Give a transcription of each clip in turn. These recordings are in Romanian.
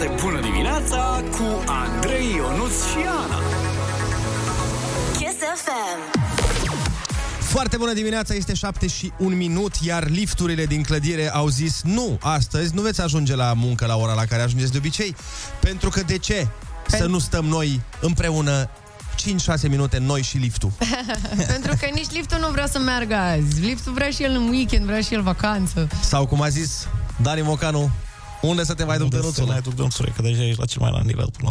Foarte bună dimineața cu Andrei, Ionuț și Ana. Kiss FM. Foarte bună dimineața, este 7:01, iar lifturile din clădire au zis nu, astăzi nu veți ajunge la muncă la ora la care ajungeți de obicei, pentru că de ce să nu stăm noi împreună 5-6 minute, noi și liftul? Pentru că nici liftul nu vrea să meargă azi. Liftul vrea și el în weekend, vrea și el vacanță. Sau cum a zis Dani Mocanu, unde să te mai duc dănuțul? Unde să te mai duc dănuțul? Că deja ești la cel mai la nivel până la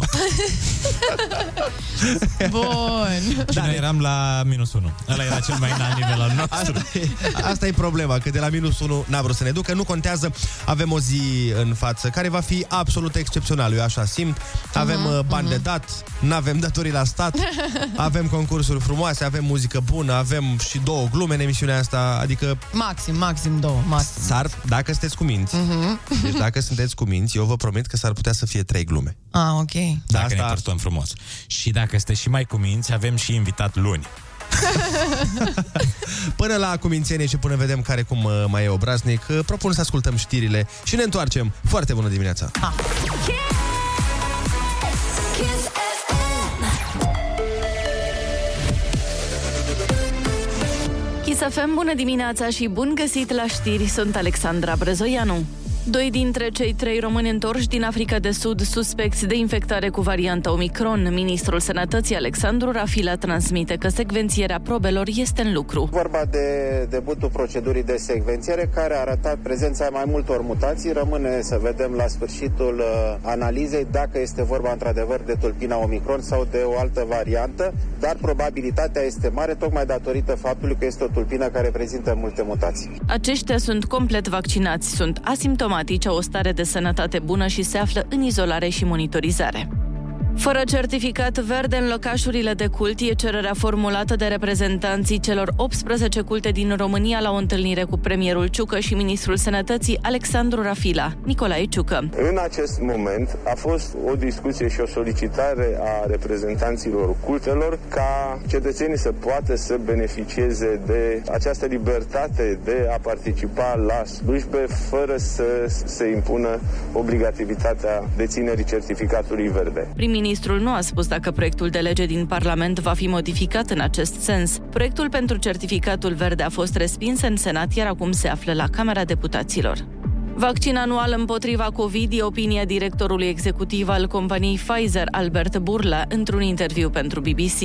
Bun. Și noi eram la -1. Ăla era cel mai la nivel al nostru. Asta e problema, că de la -1 n-a vrut să ne ducă. Nu contează, avem o zi în față care va fi absolut excepțională. Eu așa simt. Avem bani de dat, n-avem datorii la stat, avem concursuri frumoase, avem muzică bună, avem și 2 glume în emisiunea asta. Adică maxim 2 maxim. Sar, dacă sunteți cu minți. Deci dacă sunteți cu minți, eu vă promit că s-ar putea să fie 3 glume. Ah, ok. Dacă asta ne părtăm frumos. Și dacă sunteți și mai cuminți, avem și invitat luni. Până la cumințenie și până vedem care cum mai e obraznic, propun să ascultăm știrile și ne întoarcem. Foarte bună dimineața! Ah. Kiss FM, bună dimineața și bun găsit la știri! Sunt Alexandra Brezoianu. 2 dintre cei 3 români întorși din Africa de Sud suspecți de infectare cu varianta Omicron. Ministrul Sănătății Alexandru Rafila transmite că secvențierea probelor este în lucru. Vorba de debutul procedurii de secvențiere care a arătat prezența mai multor mutații. Rămâne să vedem la sfârșitul analizei dacă este vorba într-adevăr de tulpina Omicron sau de o altă variantă, dar probabilitatea este mare tocmai datorită faptului că este o tulpină care prezintă multe mutații. Aceștia sunt complet vaccinați, sunt asimptomatici, au o stare de sănătate bună și se află în izolare și monitorizare. Fără certificat verde în lăcașurile de cult e cererea formulată de reprezentanții celor 18 culte din România la o întâlnire cu premierul Ciucă și ministrul Sănătății Alexandru Rafila, Nicolae Ciucă. În acest moment a fost o discuție și o solicitare a reprezentanților cultelor ca cetățenii să poată să beneficieze de această libertate de a participa la slujbe fără să se impună obligativitatea deținerii certificatului verde. Ministrul nu a spus dacă proiectul de lege din Parlament va fi modificat în acest sens. Proiectul pentru certificatul verde a fost respins în Senat, iar acum se află la Camera Deputaților. Vaccin anual împotriva COVID e opinia directorului executiv al companiei Pfizer, Albert Bourla, într-un interviu pentru BBC.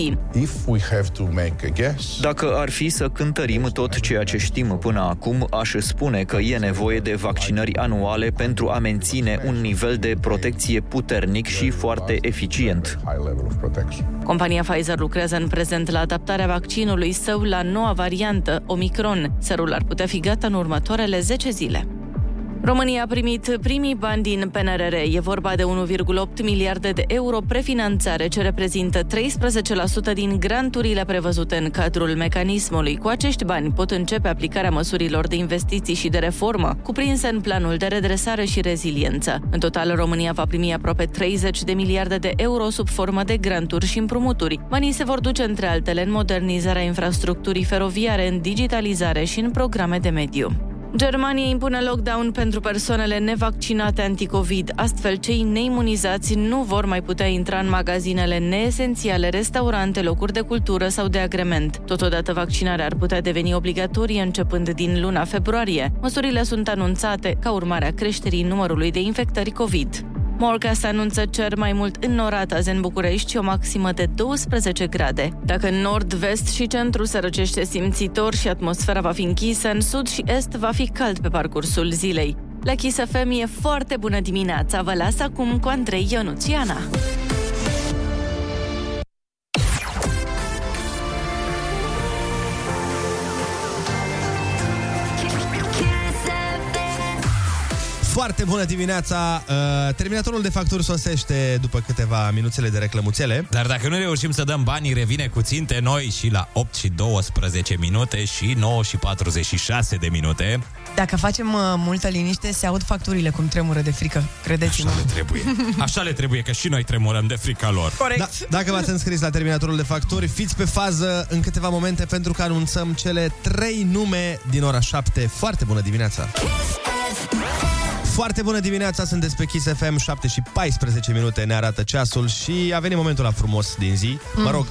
Dacă ar fi să cântărim tot ceea ce știm până acum, aș spune că e nevoie de vaccinări anuale pentru a menține un nivel de protecție puternic și foarte eficient. Compania Pfizer lucrează în prezent la adaptarea vaccinului său la noua variantă, Omicron. Serul ar putea fi gata în următoarele 10 zile. România a primit primii bani din PNRR. E vorba de 1,8 miliarde de euro prefinanțare, ce reprezintă 13% din granturile prevăzute în cadrul mecanismului. Cu acești bani pot începe aplicarea măsurilor de investiții și de reformă, cuprinse în planul de redresare și reziliență. În total, România va primi aproape 30 de miliarde de euro sub formă de granturi și împrumuturi. Banii se vor duce, între altele, în modernizarea infrastructurii feroviare, în digitalizare și în programe de mediu. Germania impune lockdown pentru persoanele nevaccinate anticovid, astfel cei neimunizați nu vor mai putea intra în magazinele neesențiale, restaurante, locuri de cultură sau de agrement. Totodată, vaccinarea ar putea deveni obligatorie începând din luna februarie. Măsurile sunt anunțate ca urmare a creșterii numărului de infectări COVID. Morca se anunță cer mai mult înnorat azi în București și o maximă de 12 grade. Dacă în nord, vest și centru se răcește simțitor și atmosfera va fi închisă, în sud și est va fi cald pe parcursul zilei. La Kiss FM e foarte bună dimineața. Vă las acum cu Andrei, Ionuț și Ana. Foarte bună dimineața! Terminatorul de facturi sosește după câteva minuțele de reclămuțele. Dar dacă nu reușim să dăm banii, revine cu ținte noi și la 8:12 și 9:46. Dacă facem multă liniște, se aud facturile cum tremură de frică, credeți-mă. Așa le trebuie. Așa le trebuie, că și noi tremurăm de frica lor. Corect. Dacă v-ați înscris la terminatorul de facturi, fiți pe fază în câteva momente pentru că anunțăm cele 3 nume din ora 7. Foarte bună dimineața! Foarte bună dimineața, sunteți pe Kiss FM, 7:14 ne arată ceasul și a venit momentul ăla frumos din zi. Mă rog,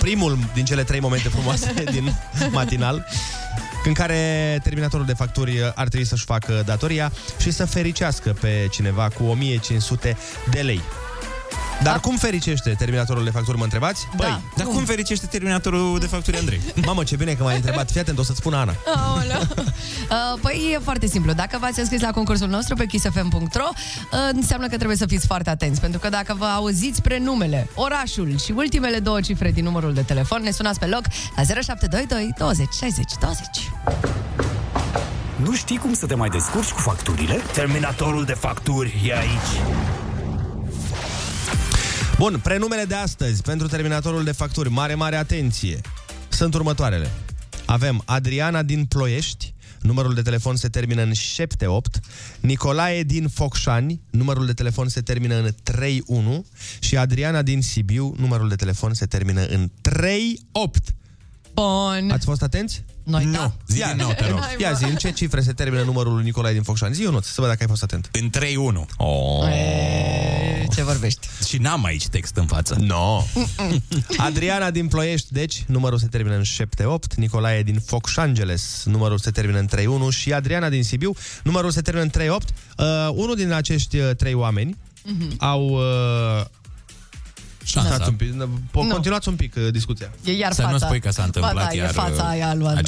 primul din cele 3 momente frumoase din matinal, în care terminatorul de facturi ar trebui să-și facă datoria și să fericească pe cineva cu 1500 de lei. Dar cum fericește terminatorul de facturi, mă întrebați? Băi, da. Dar cum fericește terminatorul de facturi, Andrei? Mamă, ce bine că m-ai întrebat. Fii atent, o să-ți spună Ana. Păi e foarte simplu. Dacă v-ați înscris la concursul nostru pe kissfm.ro, înseamnă că trebuie să fiți foarte atenți, pentru că dacă vă auziți prenumele, orașul și ultimele 2 cifre din numărul de telefon, ne sunați pe loc la 0722 20 60 20. Nu știi cum să te mai descurci cu facturile? Terminatorul de facturi e aici. Bun, prenumele de astăzi pentru terminatorul de facturi, mare, mare atenție, sunt următoarele. Avem Adriana din Ploiești, numărul de telefon se termină în 78, Nicolae din Focșani, numărul de telefon se termină în 31 și Adriana din Sibiu, numărul de telefon se termină în 38. Bun. Ați fost atenți? Noi nu. Da. Zi din nou, te rog. Ia zi, în ce cifre se termină numărul Nicolae din Focșani? Zi, Ionuț, să văd dacă ai fost atent. În 31. Oh. Ce vorbești? Și n-am aici text în față. No. Adriana din Ploiești, deci, numărul se termină în 78, Nicolae din Focșangeles, numărul se termină în 31 și Adriana din Sibiu, numărul se termină în 38. Unul din acești 3 oameni au... Șansa. Continuați un pic discuția. E iar fața. Să nu spui că s-a întâmplat iar... fața aia luat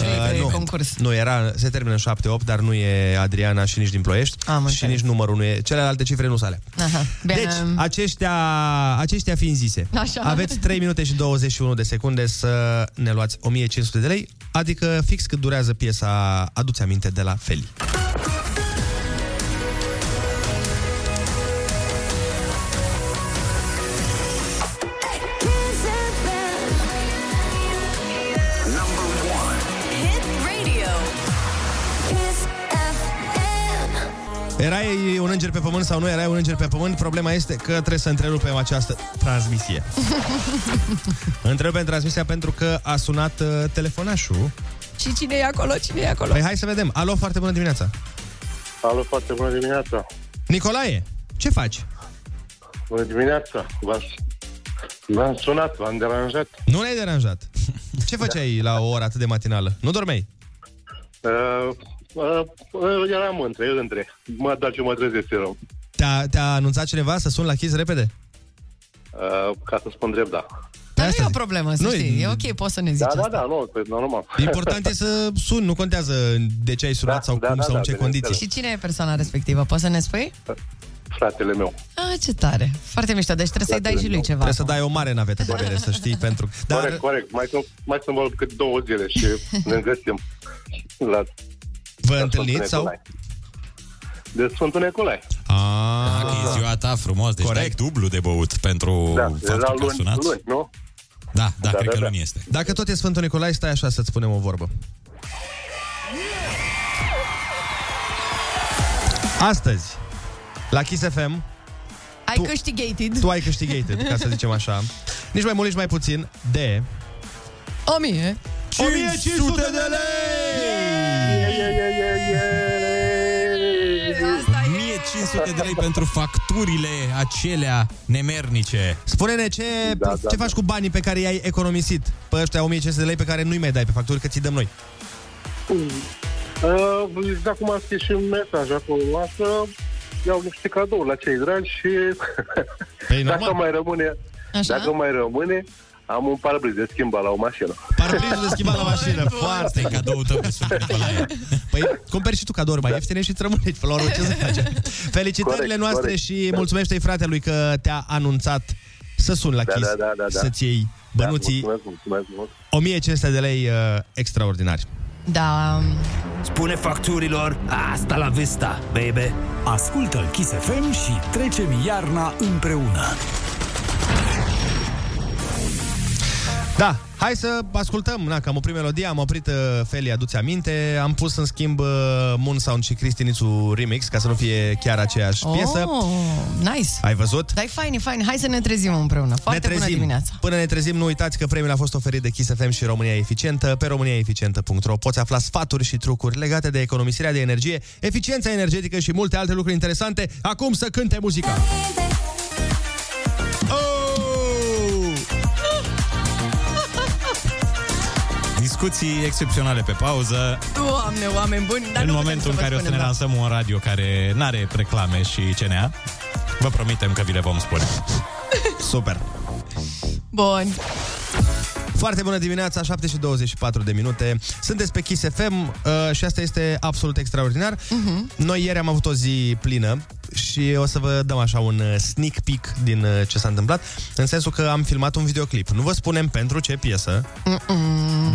concurs. Nu, era, se termină 7-8, dar nu e Adriana și nici din Ploiești. Și nici numărul nu e. Celelalte cifre nu s-alea. Deci, aceștia fiind zise, așa. Aveți 3 minute și 21 de secunde să ne luați 1500 de lei, adică fix cât durează piesa Aduți aminte de la Feli. Erai un înger pe pământ sau nu erai un înger pe pământ? Problema este că trebuie să întrerupem această transmisie. Întrerupem transmisia pentru că a sunat telefonașul. Și cine e acolo? Păi hai să vedem. Alo, foarte bună dimineața. Alo, foarte bună dimineața. Nicolae, ce faci? Bună dimineața. V-am sunat, v-am deranjat. Nu ne-ai deranjat. Ce făceai la o oră atât de matinală? Nu dormeai? Eram între. Dar ce mă trezesc eu. Te-a anunțat cineva să sun la Kiss repede? Ca să spun drept, da. Dar nu e o problemă, să știi. E ok, poți să ne zici asta. Da, normal. Important e să suni, nu contează de ce ai sunat sau în ce condiții. Și cine e persoana respectivă? Poți să ne spui? Fratele meu. Ah, ce tare. Foarte mișto. Deci trebuie să-i dai și lui ceva. Trebuie să dai o mare navetă de bere, să știi, pentru... Dar... Corect. Mai sunt vreo cât 2 zile și ne găsim la... Vă întâlniți sau? De Sfântul Nicolae. E ziua ta, frumos. Deci corect, dublu de băut pentru faptul că sunați. Luni, nu? Da, cred că luni este. Dacă tot e Sfântul Nicolae, stai așa să-ți spunem o vorbă. Astăzi, la Kiss FM... Tu ai câștigated, ca să zicem așa. Nici mai mult, nici mai puțin de... 1500 de lei! 1500 de lei pentru facturile acelea nemernice. Spune-ne ce faci cu banii pe care i-ai economisit, pe ăștia 1500 de lei pe care nu-i mai dai pe facturi, că ți-i dăm noi. Acum am scris și un mesaj acolo, să iau niște cadouri la cei dragi și dacă mai rămâne, am un parbriz de schimbat la o mașină. Parbrizul de schimbat la mașină, foarte cadou tău de sub Nicolae. Păi cumperi și tu cadouri mai ieftine și îți rămâne pe lor, ce să faci. Felicitările noastre și mulțumește-i fratelui că te-a anunțat să suni la Kiss, să-ți iei bănuții. 1500 de lei extraordinari. Da. Spune facturilor, asta la vista, baby. Ascultă-l Kiss FM și trecem iarna împreună. Da, hai să ascultăm, na, că am oprit melodia, am oprit Feli, adu-ți aminte. Am pus în schimb Moonsound și Cristinițu remix, ca să nu fie chiar aceeași piesă. Nice. Ai văzut? Da, fain. Hai să ne trezim împreună. Foarte bună dimineața. Până ne trezim, nu uitați că premiul a fost oferit de Kiss FM și România Eficientă. Pe romaniaeficientă.ro poți afla sfaturi și trucuri legate de economisirea de energie, eficiența energetică și multe alte lucruri interesante. Acum să cânte muzica. Discuții excepționale pe pauză. Doamne, oameni buni, dar în momentul în care o să ne lansăm un radio care n-are reclame și CNA, vă promitem că vi le vom spune. Super. Bun. Foarte bună dimineața, 7:24 de minute. Sunteți pe Kiss FM și asta este absolut extraordinar. Noi ieri am avut o zi plină și o să vă dăm așa un sneak peek din ce s-a întâmplat, în sensul că am filmat un videoclip. Nu vă spunem pentru ce piesă,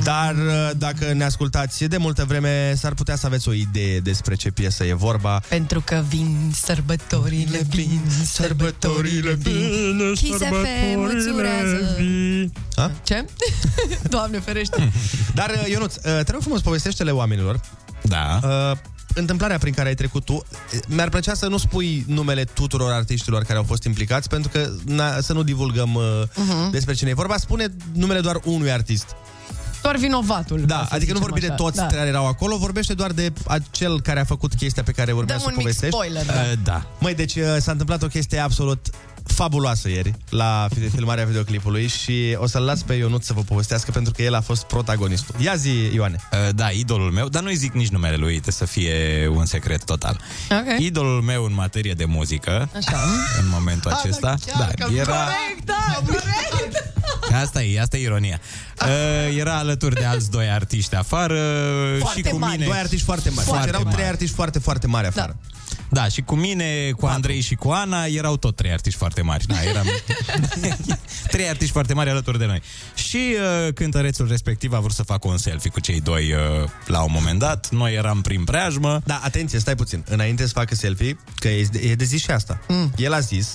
dar dacă ne ascultați de multă vreme, s-ar putea să aveți o idee despre ce piesă e vorba. Pentru că vin sărbătorile, vin sărbătorile, vin sărbătorile, vin. Ce? Doamne ferește. Dar Ionuț, trebuie frumos, povestește-le oamenilor. Da. Întâmplarea prin care ai trecut tu. Mi-ar plăcea să nu spui numele tuturor artiștilor care au fost implicați, pentru că să nu divulgăm despre cine e vorba. Spune numele doar unui artist, doar vinovatul. Da, adică nu vorbi de toți care erau acolo, vorbește doar de acel care a făcut chestia pe care urmea să povestești. Dăm un mic spoiler, da. Măi, deci s-a întâmplat o chestie absolut fabuloasă ieri la filmarea videoclipului și o să-l las pe Ionut să vă povestească, pentru că el a fost protagonistul. Ia zi, Ioane. Da, idolul meu, dar nu-i zic nici numele lui, trebuie să fie un secret total. Okay. Idolul meu în materie de muzică, așa, în momentul acesta, da, era... Corect! Asta e ironia. Era alături de alți doi artiști afară foarte și cu mari. Mine. Doi artiști foarte mari. Erau trei artiști foarte, foarte mari afară. Da, și cu mine, cu Andrei și cu Ana, erau tot trei artiști foarte mari. Da, eram trei artiști foarte mari alături de noi. Și cântărețul respectiv a vrut să facă un selfie cu cei doi la un moment dat. Noi eram prin preajmă. Da, atenție, stai puțin. Înainte să facă selfie, că e de zis și asta. El a zis: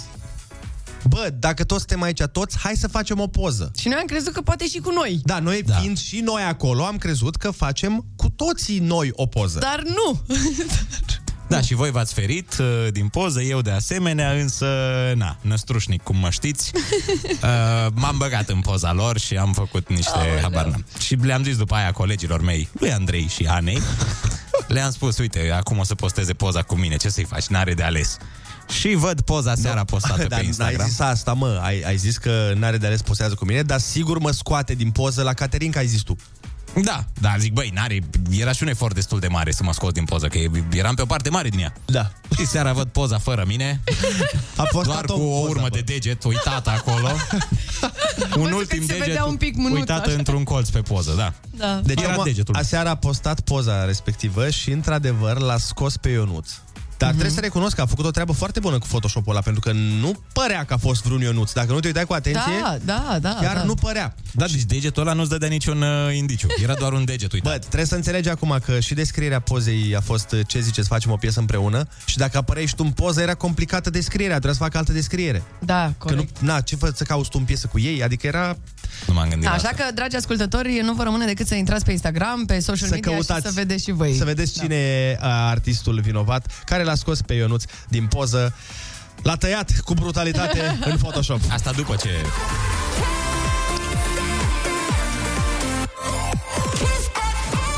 bă, dacă toți suntem aici toți, hai să facem o poză. Și noi am crezut că poate și cu noi. Da, noi fiind și noi acolo, am crezut că facem cu toții noi o poză. Dar nu! Da, și voi v-ați ferit din poză, eu de asemenea, însă, năstrușnic, cum mă știți, m-am băgat în poza lor și am făcut niște habar. Și le-am zis după aia colegilor mei, lui Andrei și Anei, le-am spus, uite, acum o să posteze poza cu mine, ce să-i faci, n-are de ales. Și văd poza seara postată pe Instagram. Ai zis asta, mă, ai zis că n-are de ales, postează cu mine, dar sigur mă scoate din poză la Caterin, că ai zis tu. Da, zic, băi, era și un efort destul de mare să mă scot din poză, că eram pe o parte mare din ea. Da. Și seara văd poza fără mine, doar cu o urmă de deget uitată acolo, un ultim deget uitată într-un colț pe poză, da. Deci era degetul. Aseara a postat poza respectivă și, într-adevăr, l-a scos pe Ionuț. Dar trebuie să recunosc că a făcut o treabă foarte bună cu Photoshop-ul ăla, pentru că nu părea că a fost vreun Ionuț. Dacă nu te uitai cu atenție, chiar nu părea. Da, deci degetul ăla nu-ți dădea niciun indiciu. Era doar un deget uitat. Bă, trebuie să înțelegi acum că și descrierea pozei a fost: ce ziceți, facem o piesă împreună? Și dacă apăreai și tu în poză, era complicată descrierea, trebuia să facă altă descriere. Da, corect. Că nu, ce să cauți tu în piesă cu ei? Adică era... Nu m-am gândit. Așa că, dragi ascultători, nu vă rămâne decât să intrați pe Instagram, pe social media și să vedeți și voi. Să vedeți cine e artistul vinovat care l-a scos pe Ionuț din poză, l-a tăiat cu brutalitate în Photoshop. Asta după ce...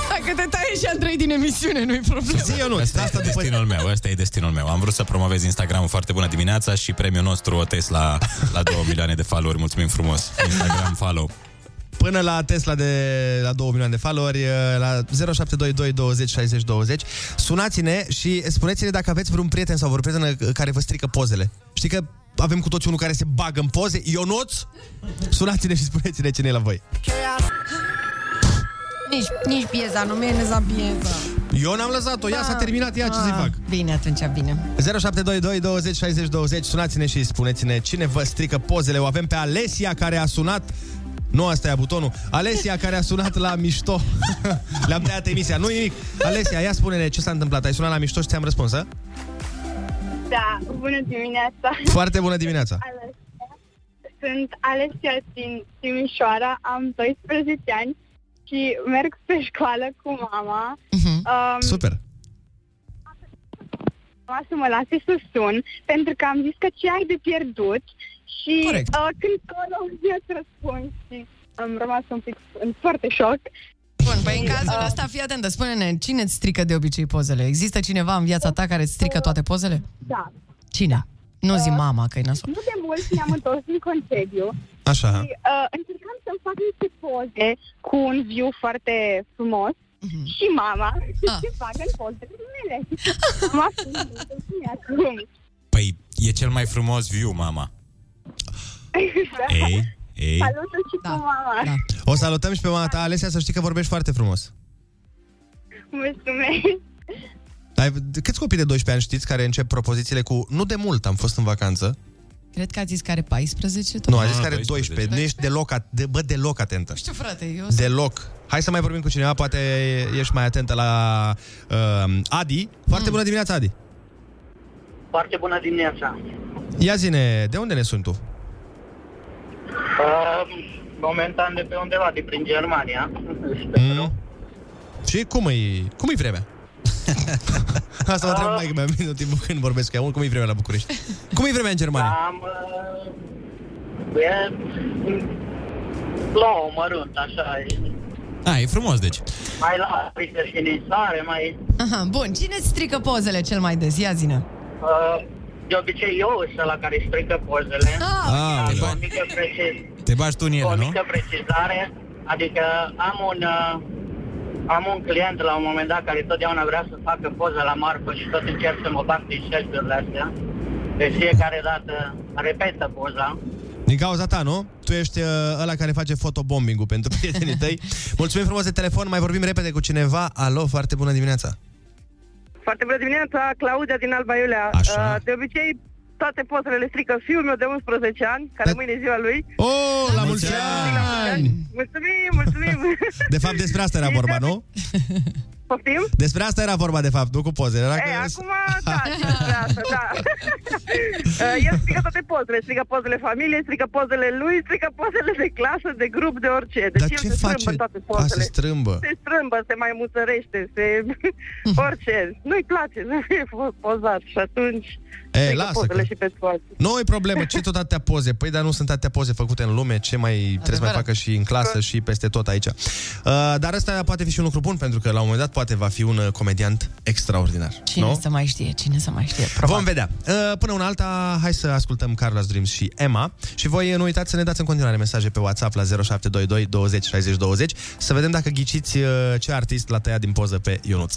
Dacă te taie și Andrei din emisiune, nu-i problemă. Zi, Ionuț, asta e destinul meu, ăsta e destinul meu. Am vrut să promovez Instagram-ul Foarte Bună Dimineața și premiul nostru o Tesla la 2 milioane de follow-uri. Mulțumim frumos. Instagram follow. Până la Tesla la 2 milioane de followeri, la 0722 20 60 20. Sunați-ne și spuneți-ne dacă aveți vreun prieten sau vreo prietenă care vă strică pozele. Știi că avem cu toți unul care se bagă în poze. Ionuț, sunați-ne și spuneți-ne cine e la voi. Nici pieza, nu mi-e lăsat pieza. Eu n-am lăsat-o, ea s-a terminat, ea ce să-i fac? Bine, atunci, bine. 0722 20 60 20, sunați-ne și spuneți-ne cine vă strică pozele. O avem pe Alesia care a sunat. Nu, asta e butonul. Alesia care a sunat la Mișto. Le-am tăiat emisia, nu nimic. Alesia, ia spune-ne ce s-a întâmplat. Ai sunat la Mișto și ți-am răspuns, a? Da, bună dimineața. Foarte bună dimineața. Sunt Alexia din Timișoara, am 12 ani și merg pe școală cu mama. Super! Mama să mă lase să sun, pentru că am zis că ce ai de pierdut și când eu răspund și am rămas un pic în foarte șoc. Bun, păi în cazul ăsta fii atentă, spune-ne, cine îți strică de obicei pozele? Există cineva în viața ta care îți strică toate pozele? Da. Cine? Nu zi mama, că e nasol. Nu de mult ne-am întors din concediu. Așa. Și încercam să-mi fac niște poze cu un view foarte frumos. Și mama se facă în pozele mele. Mama acum. Păi, e cel mai frumos view, mama. Ei, ei. Salută-l și pe mama. O salutăm și pe mama ta, Alesia, să știi că vorbești foarte frumos. Mulțumesc. Câți copii de 12 ani știți care încep propozițiile cu nu de mult am fost în vacanță? Cred că a zis care 14? Nu, a zis care 12. 12. Nu ești deloc, deloc atentă. Nu știu, frate, eu... Deloc. Hai să mai vorbim cu cineva, poate ești mai atentă la Adi. Foarte bună dimineața, Adi. Foarte bună dimineața. Ia zi-ne, de unde ne sunt tu? Momentan de pe undeva, de prin Germania. Și cum e vremea? Asta mă trebuie mai bine în timpul când vorbesc cu ea. Cum e vremea la București? Cum e vremea în Germania? Plouă mărunt, așa e. E frumos, deci. Mai la printre și nisare, mai... Aha, bun, cine strică pozele cel mai des? Ia zi-ne. De obicei eu sunt ăla care strică pozele. Te bagi tu în ele, nu? O mică precizare, adică am un client la un moment dat care totdeauna vrea să facă poză la marfă și tot încerc să mă bag din șerpurile astea. De fiecare dată repetă poza. Din cauza ta, nu? Tu ești ăla care face fotobombing-ul pentru prietenii tăi. Mulțumim frumos de telefon, mai vorbim repede cu cineva. Alo, foarte bună dimineața! Foarte bună dimineața, Claudia din Alba Iulia. De obicei, toate pozele le strică fiul meu de 11 ani, care mâine e ziua lui. Oh, la mulți ani! Mulțumim, mulțumim! De fapt, despre asta era vorba, nu? Poftim? Despre asta era vorba, de fapt, nu cu pozele. Acum, da. El strică toate pozele. Strică pozele familiei, strică pozele lui, strică pozele de clasă, de grup, de orice. Deci dar el se strâmbă toate pozele. Se strâmbă. Se strâmbă, se mai muțărește, se... orice. Nu-i place să fie pozat și atunci... lasă pozele și pe toate. Nu-i problemă, ce tot atâtea poze? Păi, dar nu sunt atâtea poze făcute în lume, ce mai trebuie să mai facă și în clasă și peste tot aici. Dar ăsta poate fi și un lucru bun, pentru că la un moment dat poate va fi un comediant extraordinar. Cine să mai știe? Probabil. Vom vedea. Până una alta, hai să ascultăm Carlos Dreams și Emma și voi nu uitați să ne dați în continuare mesaje pe WhatsApp la 0722 20 60 20 să vedem dacă ghiciți ce artist l-a tăiat din poză pe Ionuț.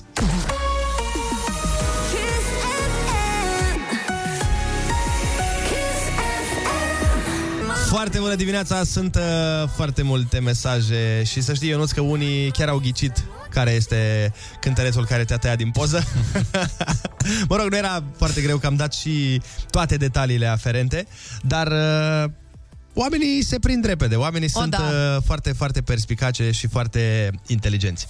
Foarte bună dimineața, sunt foarte multe mesaje și să știi, Ionuț, că unii chiar au ghicit care este cântărețul care te-a tăiat din poză. Mă rog, nu era foarte greu că am dat și toate detaliile aferente, dar oamenii se prind repede, oamenii foarte, foarte perspicace și foarte inteligenți.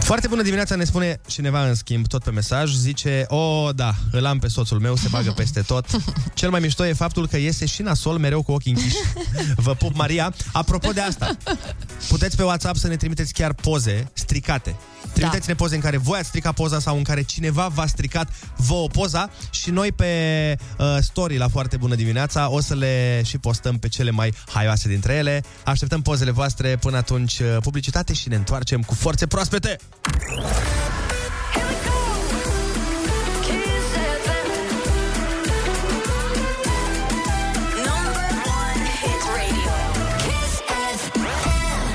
Foarte bună dimineața, ne spune cineva în schimb, tot pe mesaj, zice: "O, da, îl am pe soțul meu, se bagă peste tot. Cel mai mișto e faptul că iese și nasol mereu cu ochii închiși. Vă pup, Maria." Apropo de asta, puteți pe WhatsApp să ne trimiteți chiar poze stricate. Trimiteți-ne poze în care voi ați stricat poza sau în care cineva v-a stricat vouă poza și noi pe story la Foarte Bună Dimineața o să le și postăm pe cele mai haioase dintre ele. Așteptăm pozele voastre, până atunci publicitate și ne întoarcem cu forțe proaspete.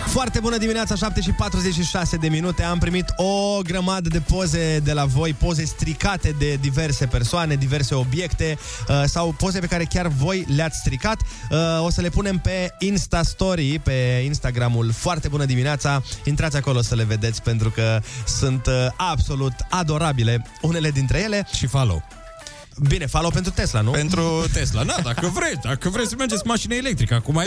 Foarte bună dimineața, 7:46 de minute. Am primit o grămadă de poze de la voi, poze stricate de diverse persoane, diverse obiecte sau poze pe care chiar voi le-ați stricat. O să le punem pe Insta Story, pe Instagramul Foarte Bună Dimineața. Intrați acolo să le vedeți, pentru că sunt absolut adorabile unele dintre ele. Și follow. Bine, follow pentru Tesla, nu? Pentru Tesla, da, dacă vreți să mergeți mașină electrică. Acum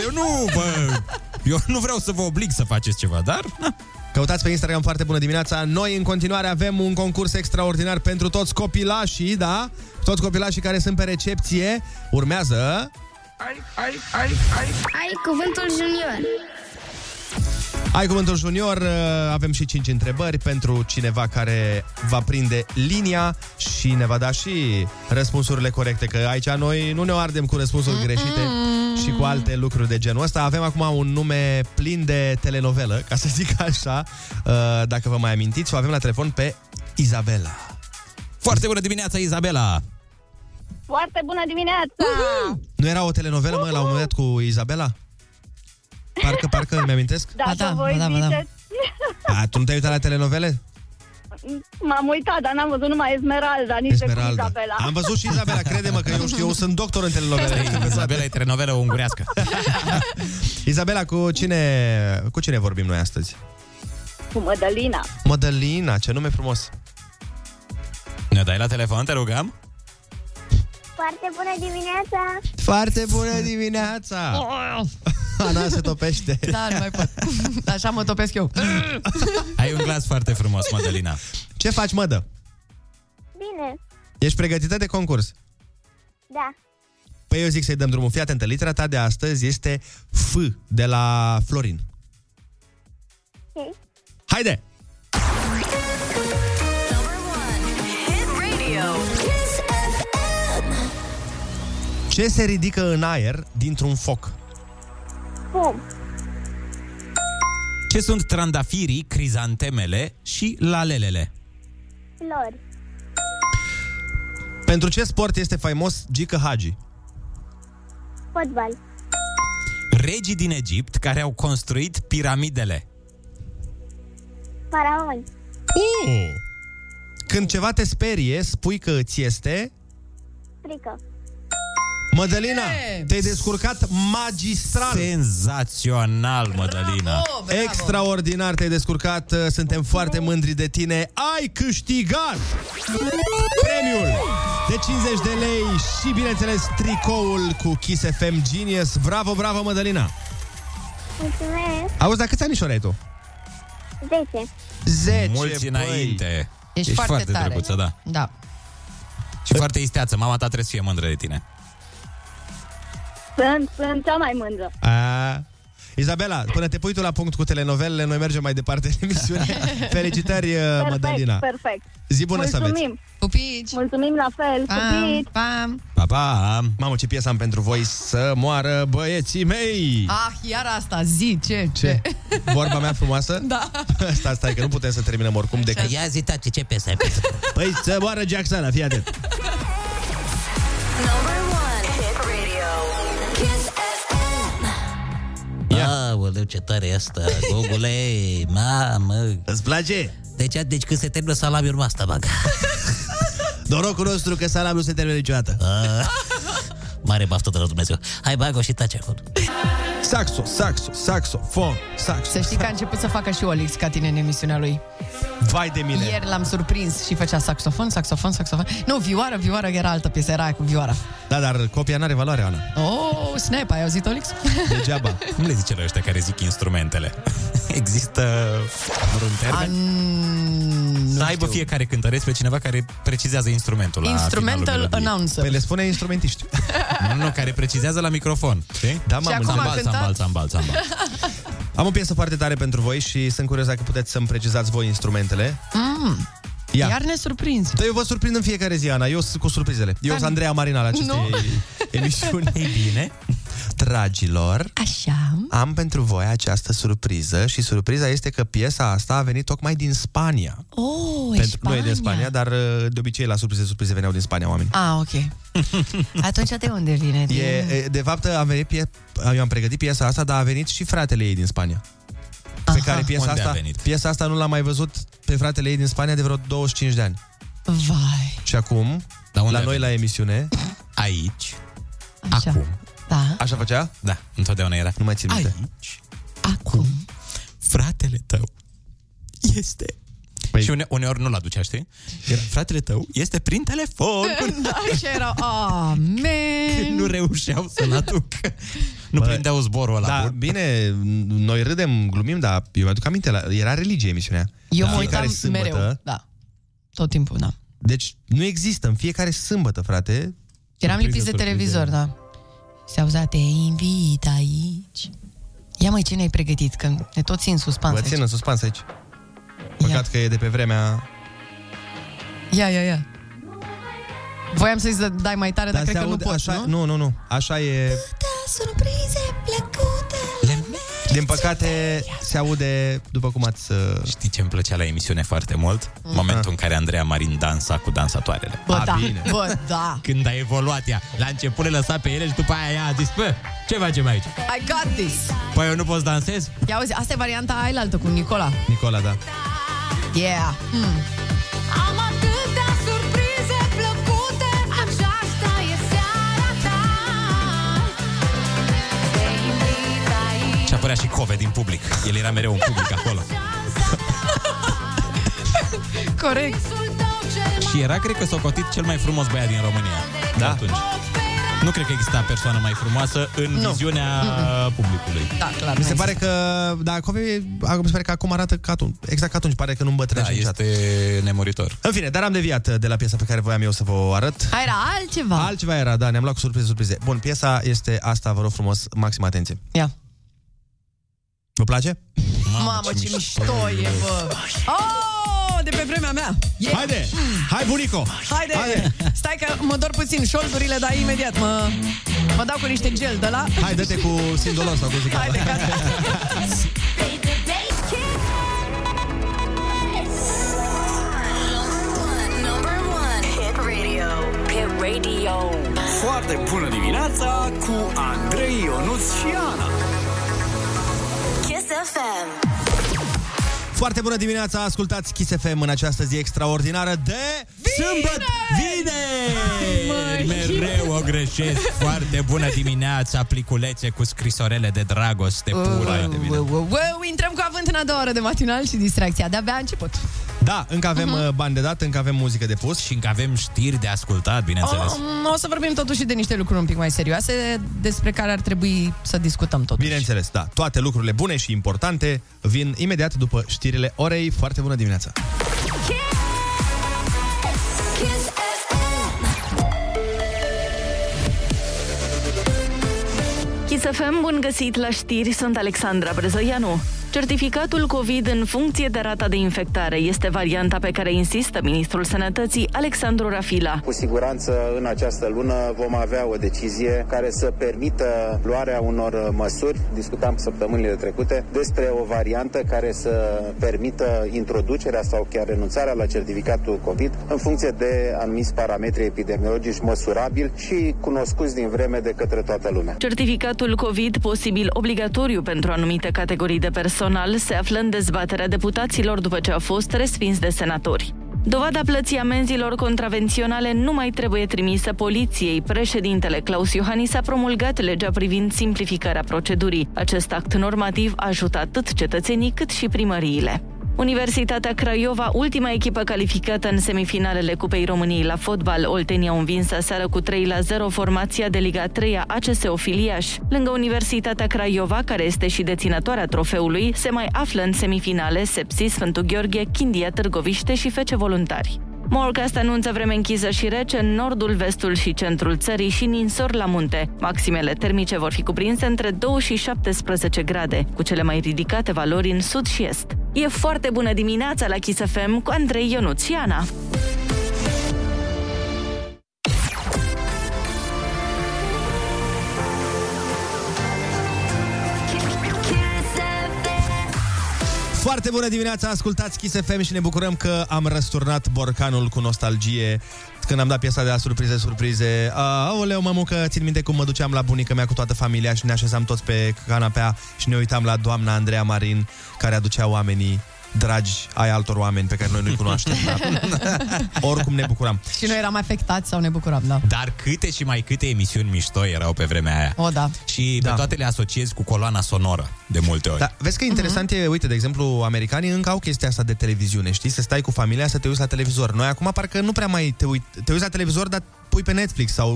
eu nu vreau să vă oblig să faceți ceva, dar... Na. Căutați pe Instagram Foarte Bună Dimineața. Noi în continuare avem un concurs extraordinar pentru toți copilașii, da? Toți copilașii care sunt pe recepție. Urmează Ai cuvântul junior. Ai cuvântul junior, avem și 5 întrebări pentru cineva care va prinde linia și ne va da și răspunsurile corecte, că aici noi nu ne ardem cu răspunsuri greșite și cu alte lucruri de genul ăsta. Avem acum un nume plin de telenovelă, ca să zic așa, dacă vă mai amintiți, o avem la telefon pe Izabela. Foarte bună dimineața, Izabela! Foarte bună dimineața! Nu era o telenovelă, mă, la un moment dat cu Izabela? Parcă îmi amintesc? Da, da. Tu nu te-ai uitat la telenovele? M-am uitat, dar n-am văzut numai Esmeralda, nici Esmeralda. De cu Izabela. Am văzut și Izabela, crede-mă că eu știu, eu sunt doctor în telenovele. Izabela e telenovelă ungurească. Izabela, cu cine vorbim noi astăzi? Cu Mădălina. Mădălina, ce nume frumos. Ne dai la telefon, te rugăm? Foarte bună dimineața! Foarte bună dimineața! Ana se topește. Da, nu mai pot. Așa mă topesc eu. Ai un glas foarte frumos, Mădălina. Ce faci, Mădă? Bine. Ești pregătită de concurs? Da. Păi eu zic să-i dăm drumul. Fii atentă, litera ta de astăzi este F, de la Florin. Ok. Haide! Ce se ridică în aer dintr-un foc? Fum. Ce sunt trandafirii, crizantemele și lalelele? Flori. Pentru ce sport este faimos Gică Hagi? Fotbal. Regii din Egipt care au construit piramidele? Faraoni. Când ceva te sperie, spui că îți este... frică. Mădălina, te-ai descurcat magistral. Senzațional, Mădălina. Bravo. Extraordinar te-ai descurcat. Suntem foarte mândri de tine. Ai câștigat premiul de 50 de lei și, bineînțeles, tricoul cu Kiss FM Genius. Bravo, bravo, Mădălina. Mulțumesc. Auzi, dar câți anișori ai tu? 10. Mulți înainte. Ești foarte tare. Drăguță, da. Și foarte isteață. Mama ta trebuie să fie mândră de tine. Sunt cea mai mândră. Izabela, până te pui tu la punct cu telenovelele, noi mergem mai departe în emisiune. Felicitări, Mădălina. Perfect. Zi bună să aveți. Mulțumim. Pupici. Mulțumim la fel. Pupici. Pam. Pa, pa. Mamă, ce piesă am pentru voi, să moară băieții mei. Ah, iar asta, zi, ce? Vorba mea frumoasă? Da. Stai, că nu putem să terminăm oricum decât... Ia zi, tati, ce piesă ai? Păi, să moară Jacksona, fii atent. Aoleu, ce tare e asta, Gogule, mamă. Îți place? Deci când se termină salamiul, urma asta bagă. Norocul nostru că salamiul nu se termină niciodată. Mare baftă de la Dumnezeu. Hai, bagă-o și taci acolo. Saxo. Să știi că a început să facă și Olix ca tine în emisiunea lui. Vai de mine. Ieri l-am surprins și făcea saxofon. Nu, vioară, era altă piesă, era cu vioara. Da, dar copia n-are valoare, Ana. Oh, snap, ai auzit, Olix? Degeaba. Cum le zice la ăștia care zic instrumentele? Există vreun termen? Să aibă fiecare cântăreț pe cineva care precizează instrumentul. Instrumental announcer. Păi le spune instrumentiști. Nu, care precizează la microfon. Da, Zambal. Am o piesă foarte tare pentru voi și sunt curios dacă puteți să-mi precizați voi instrumentele. Iar ne surprinzi. Da, eu vă surprind în fiecare zi, Ana. Eu sunt cu surprizele. Eu sunt Andreea Marin al acestei emisiuni. Ei bine, dragilor, așa, am pentru voi această surpriză. Și surpriza este că piesa asta a venit tocmai din Spania. Nu e din Spania, dar de obicei la surprize veneau din Spania oameni. Ok. Atunci de unde vine? De fapt, eu am pregătit piesa asta, dar a venit și fratele ei din Spania. Pe care piesa asta nu l-am mai văzut pe fratele ei din Spania de vreo 25 de ani. Vai. Și acum, la noi la emisiune, aici, așa. Acum. Da. Așa făcea? Da, întotdeauna era. Nu mai țin minte. Aici, acum, fratele tău este... Păi... Și uneori nu-l aducea, știi? Fratele tău este prin telefon. Da, și era, amen. Nu reușeau să-l aduc. Nu prindeau zborul ăla. Da, bine, noi râdem, glumim, dar eu mi-aduc aminte, era religie emisiunea. Eu mă uitam mereu, tot timpul, Deci nu există, în fiecare sâmbătă, frate. Eram lipiți de televizor, Seauza, te invit aici. Ia mai, ce ne-ai pregătit? Că ne tot țin suspans aici. Vă țin în suspans aici. Păcat că e de pe vremea... Ia. Voiam să-i dai mai tare, dar cred că nu poți, nu? Nu. Așa e... Din păcate, se aude, după cum ați... Știi ce îmi plăcea la emisiune foarte mult? Momentul în care Andreea Marin dansa cu dansatoarele. Bă, da! Când a evoluat ea. La început le lăsa pe ele și după aia ea a zis, bă, ce facem aici? I got this! Păi eu nu pot să dansez? Ia auzi, asta e varianta ailaltă cu Nicola. Nicola, da. Yeah! Am atâtea surprize plăcute, aceasta e seara ta. Și apărea și Kove din public. El era mereu în public acolo. Corect. Și era, cred că, socotit cel mai frumos băiat din România. Da? Atunci. Nu cred că exista persoană mai frumoasă în viziunea publicului. Da, clar. Mi se pare că da, Kove, mi se pare că acum arată ca atunci. Exact ca atunci, pare că nu îmbătrânește niciodată. Da, este nemuritor. În fine, dar am deviat de la piesa pe care voiam eu să vă arăt. Era altceva. Altceva era, da, ne-am luat cu surprize. Bun, piesa este asta, vă rog frumos, maximă atenție. Ia. Vă place? Mamă, ce mișto e, bă. Oh, de pe vremea mea. Yeah. Haide. Hai, bunico. Haide. Stai că mă dor puțin șoldurile, dar imediat mă dau cu niște gel de la. Hai, dă-te cu sindolon sau cu jucata. Haide, gata. Hit Radio. Foarte bună dimineața cu Andrei, Ionuț și Ana. FM. Foarte bună dimineața, ascultați Kiss FM în această zi extraordinară de sâmbătă. Vineri! Mereu o greșesc. Foarte bună dimineața, pliculețe cu scrisorele de dragoste pură. Intrăm cu avânt în a doua oră de matinal și distracția. De-abia a început. Da, încă avem bani de dat, încă avem muzică de pus și încă avem știri de ascultat, bineînțeles. O să vorbim totuși de niște lucruri un pic mai serioase, despre care ar trebui să discutăm totuși. Bineînțeles, da. Toate lucrurile bune și importante vin imediat după știrile orei. Foarte bună dimineața! Kiss FM, bun găsit la știri, sunt Alexandra Brezoianu. Certificatul COVID în funcție de rata de infectare este varianta pe care insistă ministrul Sănătății Alexandru Rafila. Cu siguranță în această lună vom avea o decizie care să permită luarea unor măsuri, discutam săptămânile trecute, despre o variantă care să permită introducerea sau chiar renunțarea la certificatul COVID în funcție de anumiți parametri epidemiologici măsurabili și cunoscuți din vreme de către toată lumea. Certificatul COVID, posibil obligatoriu pentru anumite categorii de persoane, se află în dezbaterea deputaților după ce a fost respins de senatori. Dovada plății amenzilor contravenționale nu mai trebuie trimisă poliției. Președintele Claus Iohannis a promulgat legea privind simplificarea procedurii. Acest act normativ ajută atât cetățenii cât și primăriile. Universitatea Craiova, ultima echipă calificată în semifinalele Cupei României la fotbal. Oltenii au învins aseară cu 3-0 formația de Liga 3-a ACS Ofiliaș. Lângă Universitatea Craiova, care este și deținătoarea trofeului, se mai află în semifinale Sepsis, Sfântul Gheorghe, Chindia, Târgoviște și Fece Voluntari. Morcast anunță vreme închisă și rece în nordul, vestul și centrul țării și ninsori la munte. Maximele termice vor fi cuprinse între 2 și 17 grade, cu cele mai ridicate valori în sud și est. E foarte bună dimineața la Kiss FM cu Andrei, Ionuț și Ana. Foarte bună dimineața, ascultați Kiss FM și ne bucurăm că am răsturnat borcanul cu nostalgie când am dat piesa de la surprize. Aoleu, mămucă, țin minte cum mă duceam la bunica mea cu toată familia și ne așezam toți pe canapea și ne uitam la doamna Andreea Marin, care aducea oamenii dragi ai altor oameni pe care noi nu-i cunoaștem. Oricum ne bucuram. Și noi eram afectați sau ne bucuram, da. Dar câte și mai câte emisiuni mișto erau pe vremea aia. Da. Și pe toate le asociezi cu coloana sonoră de multe ori. Da, vezi că interesant e, uite, de exemplu, americanii încă au chestia asta de televiziune, știi? Să stai cu familia, să te uiți la televizor. Noi acum parcă nu prea mai te uiți la televizor, dar pui pe Netflix sau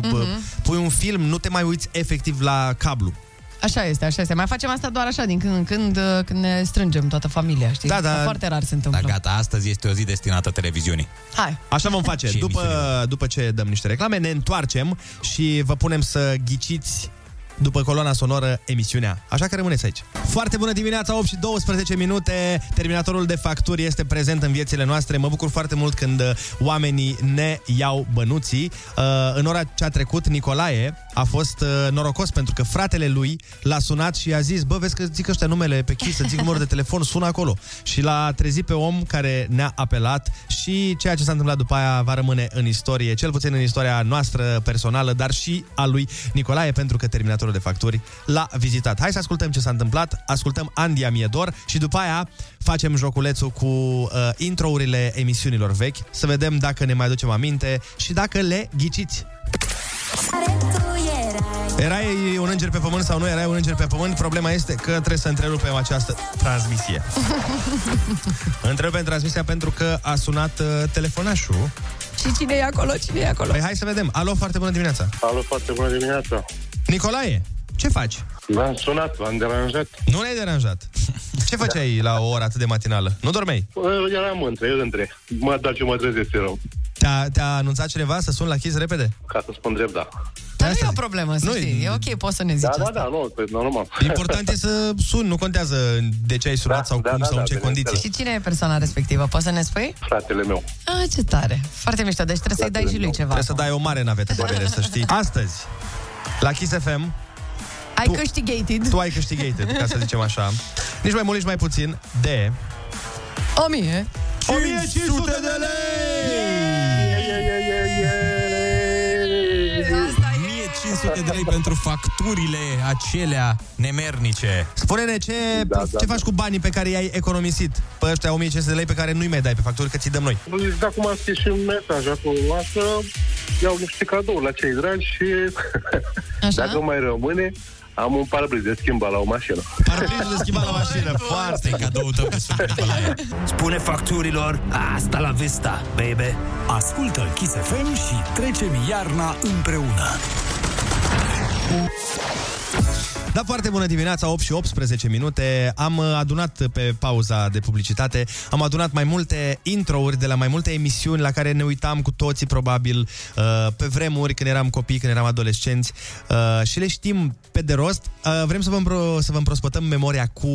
pui un film, nu te mai uiți efectiv la cablu. Așa este. Mai facem asta doar așa, din când în când, când ne strângem toată familia, știi? Da. Foarte rar se întâmplă. Dar gata, astăzi este o zi destinată televiziunii. Hai. Așa vom face. După ce dăm niște reclame, ne întoarcem și vă punem să ghiciți după coloana sonoră emisiunea. Așa că rămâneți aici. Foarte bună dimineața, 8 și 12 minute. Terminatorul de facturi este prezent în viețile noastre. Mă bucur foarte mult când oamenii ne iau bănuții. În ora ce a trecut, Nicolae a fost norocos pentru că fratele lui l-a sunat și i-a zis: bă, vezi că zic ăștia numele pe Kiss, zic numărul de telefon, sună acolo. Și l-a trezit pe om care ne-a apelat. Și ceea ce s-a întâmplat după aia va rămâne în istorie, cel puțin în istoria noastră personală, dar și a lui Nicolae, pentru că terminatorul de facturi l-a vizitat. Hai să ascultăm ce s-a întâmplat, ascultăm Andia Miedor și după aia facem joculețul cu intro-urile emisiunilor vechi, să vedem dacă ne mai ducem aminte și dacă le ghiciți. Erai un înger pe pământ sau nu erai un înger pe pământ? Problema este că trebuie să întrerupem această transmisie. Întrerupem transmisia pentru că a sunat telefonașul. Și cine e acolo? Cine e acolo? Păi hai să vedem. Alo, foarte bună dimineața. Alo, foarte bună dimineața. Nicolae, ce faci? V-am sunat, v-am deranjat. Nu ne-ai deranjat. Ce făceai la o oră atât de matinală? Nu dormeai? Eram între. Mă dau ce mă trezesc, e rău. Te-a anunțat cineva să sun la Kiss repede? Ca să spun drept, da. Dar nu e o problemă, să știi. E ok, poți să ne zici asta. Da, nu, pe normal. Important e să sun, nu contează de ce ai sunat sau în ce condiții. Și cine e persoana respectivă? Poți să ne spui? Fratele meu. Ah, ce tare. Foarte mișto. Deci trebuie să-i dai și lui ceva. Trebuie să dai o mare navetă de bere, să știi. Astăzi, la Kiss FM... ai câștigated. Tu ai câștigated, ca să zicem așa. Nici mai mult, nici mai puțin de... 1500 de lei! 500 de lei pentru facturile acelea nemernice. Spune-ne ce faci cu banii pe care i-ai economisit, pe ăștia 1500 de lei pe care nu-i mai dai pe facturi, că ți dăm noi. Da, cum am scris și un mesaj acolo, așa, iau niște cadouri la cei dragi și așa? Dacă mai rămâne, am un parbriz de schimbat la o mașină. Parbrizul de schimbat la mașină, foarte cadoul tău. Spune facturilor, asta la vista, baby. Ascultă Kiss FM și trecem iarna împreună. Da, foarte bună dimineața, 8 și 18 minute. Am adunat pe pauza de publicitate, am adunat mai multe intro-uri de la mai multe emisiuni la care ne uitam cu toții, probabil, pe vremuri, când eram copii, când eram adolescenți, și le știm pe de rost. Vrem să vă împrospătăm memoria cu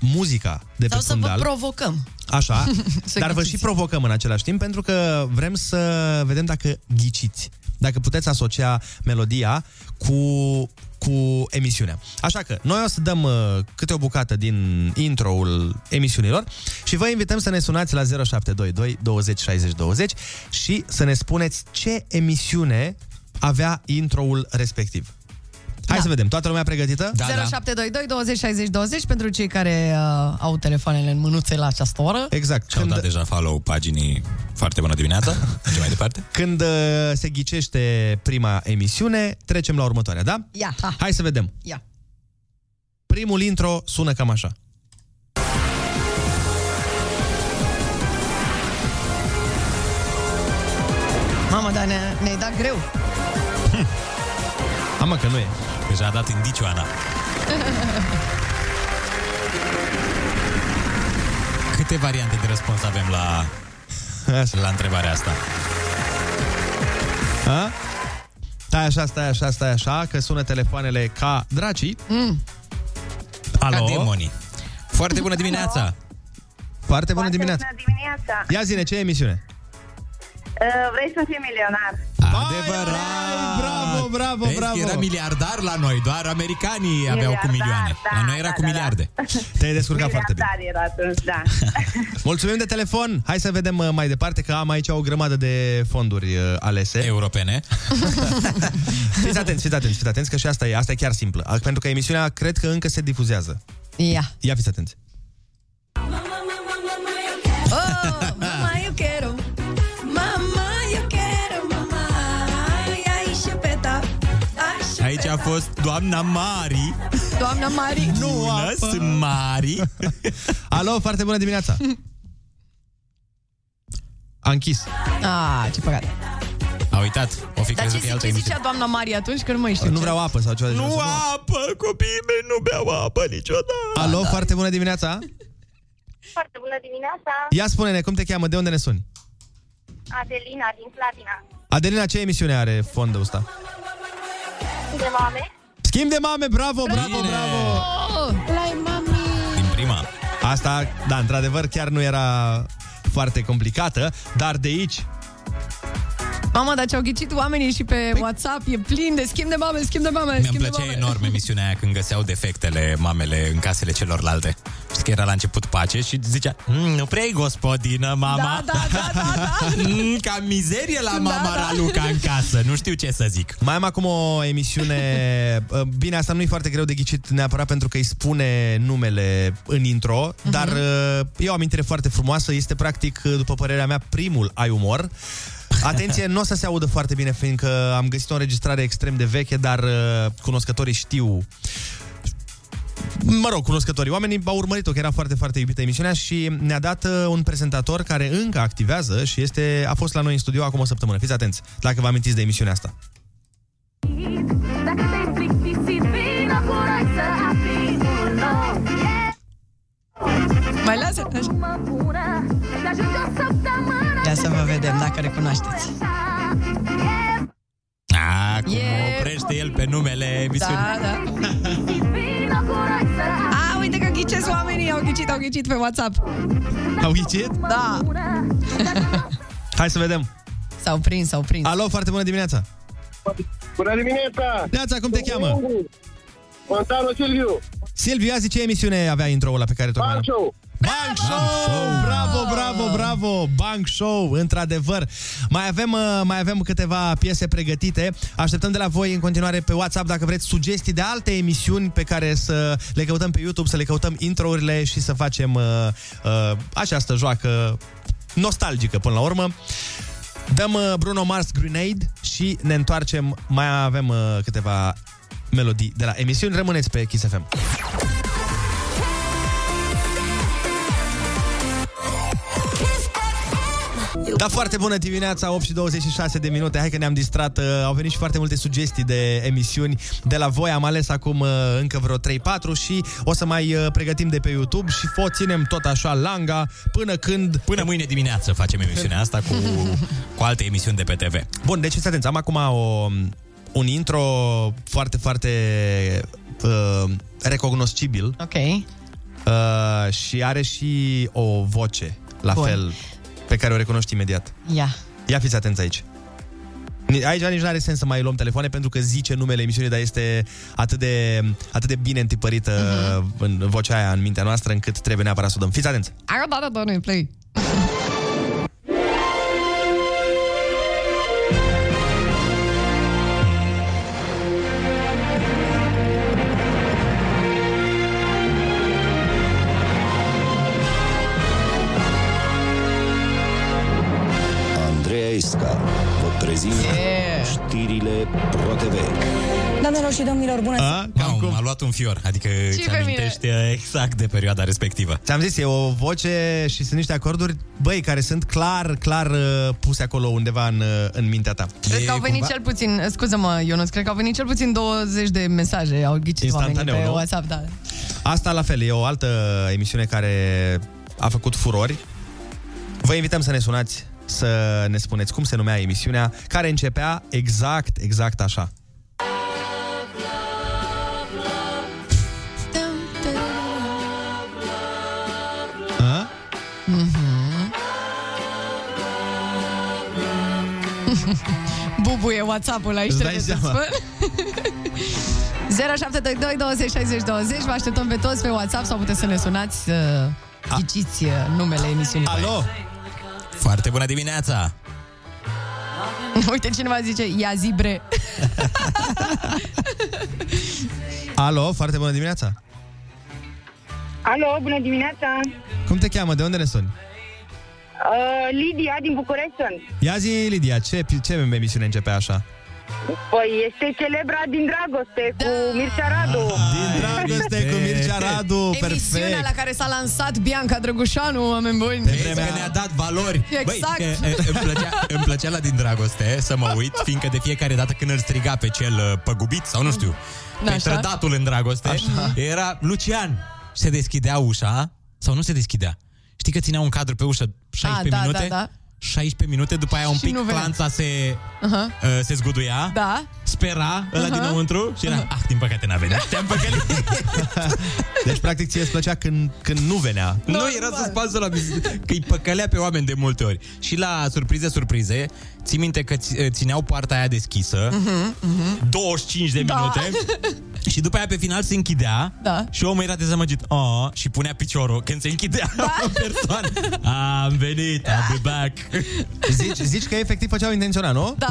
muzica de pe fundal. Sau să vă provocăm. Așa, dar vă și provocăm în același timp, pentru că vrem să vedem dacă ghiciți, dacă puteți asocia melodia cu emisiunea. Așa că noi o să dăm câte o bucată din intro-ul emisiunilor și vă invităm să ne sunați la 0722 20 60 20 și să ne spuneți ce emisiune avea intro-ul respectiv. Hai să vedem. Toată lumea pregătită? Da, 0722 20 60 20 pentru cei care au telefoanele în mânuțe la această oră. Exact. Și-au dat deja follow paginii Foarte Bună Dimineața. Ce mai departe? Când se ghicește prima emisiune, trecem la următoarea, da? Ia. Ha. Hai să vedem. Ia. Primul intro sună cam așa. Mamă, dar ne-ai dat greu. Amă că nu e. Deja a dat indiciu, Ana. Câte variante de răspuns avem la întrebarea asta? Ha? Stai așa, că sună telefoanele ca dracii. Alo? Ca demonii. Foarte bună dimineața! Alo? Foarte bună dimineața! Ia zine, ce emisiune? Vrei să fii milionar? Adevărat! Bravo! Era miliardar la noi, doar americanii aveau cu milioane. La noi era cu miliarde. Te-ai descurcat foarte bine. Miliardar era atunci, da. Mulțumim de telefon! Hai să vedem mai departe, că am aici o grămadă de fonduri alese. Europene. Fiți atenți, că și asta e chiar simplă. Pentru că emisiunea, cred că încă se difuzează. Ia fiți atenți. Aici a fost Doamna Mari. Bună, sunt Mari. Alo, foarte bună dimineața. A închis. Ce păcat. A uitat. Dar ce zicea doamna Mari atunci, că nu mai știu. Nu vreau apă sau ceva de genul. Nu apă, copiii mei, nu beau apă niciodată. Alo, foarte bună dimineața. Foarte bună dimineața. Ia spune-ne, cum te cheamă, de unde ne suni? Adelina, din Platina. Adelina, ce emisiune are fondul ăsta? Schimbă mame. Schimb de mame, bravo, bravo, bravo. Lai, mami. Din prima. Asta, da, într-adevăr, chiar nu era foarte complicată, dar de aici... Mama, dar ce-au ghicit oamenii și pe WhatsApp, e plin de schimb de mame, schimb de mame. Mi-am plăcea enorm emisiunea aia când găseau defectele mamele în casele celorlalte. Știi că era la început pace și zicea, nu prea e gospodină, mama. Da, da, da, da, da. Cam mizerie la mama Raluca în casă, nu știu ce să zic. Mai am acum o emisiune, bine, asta nu e foarte greu de ghicit neapărat pentru că îi spune numele în intro, dar e o amintire foarte frumoasă, este practic, după părerea mea, primul Ai Umor. Atenție, nu o să se audă foarte bine, fiindcă am găsit o înregistrare extrem de veche, dar cunoscătorii știu... Mă rog, cunoscătorii. Oamenii au urmărit-o, că era foarte, foarte iubită emisiunea și ne-a dat un prezentator care încă activează și este, a fost la noi în studio acum o săptămână. Fiți atenți, dacă vă amintiți de emisiunea asta. Dacă te-ai plictisit, vină cu noi să afli un nou. Mai lasă, așa. Ia să vă vedem dacă recunoașteți. A, cum oprește el pe numele emisiunii. Da, da. A, uite că ghicesc oamenii, au ghicit pe WhatsApp. Au ghicit? Da. Hai să vedem. S-au prins. Alo, foarte bună dimineața. Bună dimineața. Neața, cum te cheamă? Montano Silviu. Silviu, ia zi ce emisiune avea intro-ul ăla pe care tocmai... Bank Show! Bank Show! Bravo! Bank Show, într-adevăr. Mai avem câteva piese pregătite. Așteptăm de la voi în continuare pe WhatsApp dacă vreți sugestii de alte emisiuni pe care să le căutăm pe YouTube, să le căutăm intro-urile și să facem această joacă nostalgică până la urmă. Dăm Bruno Mars Grenade și ne întoarcem. Mai avem câteva melodii de la emisiuni. Rămâneți pe Kiss FM. Da, foarte bună dimineața, 8:26 de minute. Hai că ne-am distrat. Au venit și foarte multe sugestii de emisiuni de la voi. Am ales acum încă vreo 3-4 și o să mai pregătim de pe YouTube și o ținem tot așa langa până când... Până mâine dimineață facem emisiunea asta cu alte emisiuni de pe TV. Bun, deci fiți atenți. Am acum un intro foarte, foarte recognoscibil. Ok. Și are și o voce la fel... pe care o recunoști imediat. Ia fiți atenți aici. Aici nici nu are sens să mai luăm telefoane pentru că zice numele emisiunii, dar este atât de bine întipărită în vocea aia, în mintea noastră, încât trebuie neapărat să o dăm. Fiți atenți. Play. Vă prezint știrile ProTV. Doamnelor și domnilor, bună ziua! M-a luat un fior, adică îți amintește exact de perioada respectivă. Ți-am zis, e o voce și sunt niște acorduri, băi, care sunt clar puse acolo undeva în mintea ta. Cred că au venit cel puțin, scuză-mă, Ionuț, cred că au venit cel puțin 20 de mesaje, au ghicit oamenii pe WhatsApp, da. Asta la fel, e o altă emisiune care a făcut furori. Vă invităm să ne sunați, să ne spuneți cum se numea emisiunea, care începea exact așa. Bubuie WhatsApp-ul aici, trebuie să-ți spun. 0722 20 60 20. Vă așteptăm pe toți pe WhatsApp sau puteți să ne sunați să ghiciți numele emisiunii. Alo! Foarte bună dimineața! Uite cineva zice, ia zi bre! Alo, foarte bună dimineața! Alo, bună dimineața! Cum te cheamă? De unde ne suni? Lidia, din București sunt. Ia zi, Lidia, ce emisiune începe așa? Păi este celebra Din Dragoste cu Mircea Radu. Din Dragoste cu Mircea Radu, perfect. Emisiunea la care s-a lansat Bianca Drăgușanu, oameni buni. Că ne-a dat valori. Exact. Băi, îmi plăcea la Din Dragoste să mă uit, fiindcă de fiecare dată când îl striga pe cel păgubit sau nu știu, pe trădatul în dragoste, era Lucian. Se deschidea ușa sau nu se deschidea? Știi că ținea un cadru pe ușă 16 minute? 16 minute, după aia un pic clanța se, se zguduia, da. Spera ăla dinăuntru și era, ah, din păcate n-a venit. Te-am păcălit. Deci, practic, ție îți plăcea când nu venea. Nu, era să spază la că îi păcălea pe oameni de multe ori. Și la surprize, ții minte că țineau partea aia deschisă, 25 de minute, și după aia pe final se închidea și omul era dezamăgit. Oh, și punea piciorul când se închidea o persoană. Am venit, I'll be back. Zici că efectiv făceau intenționat, nu? Da.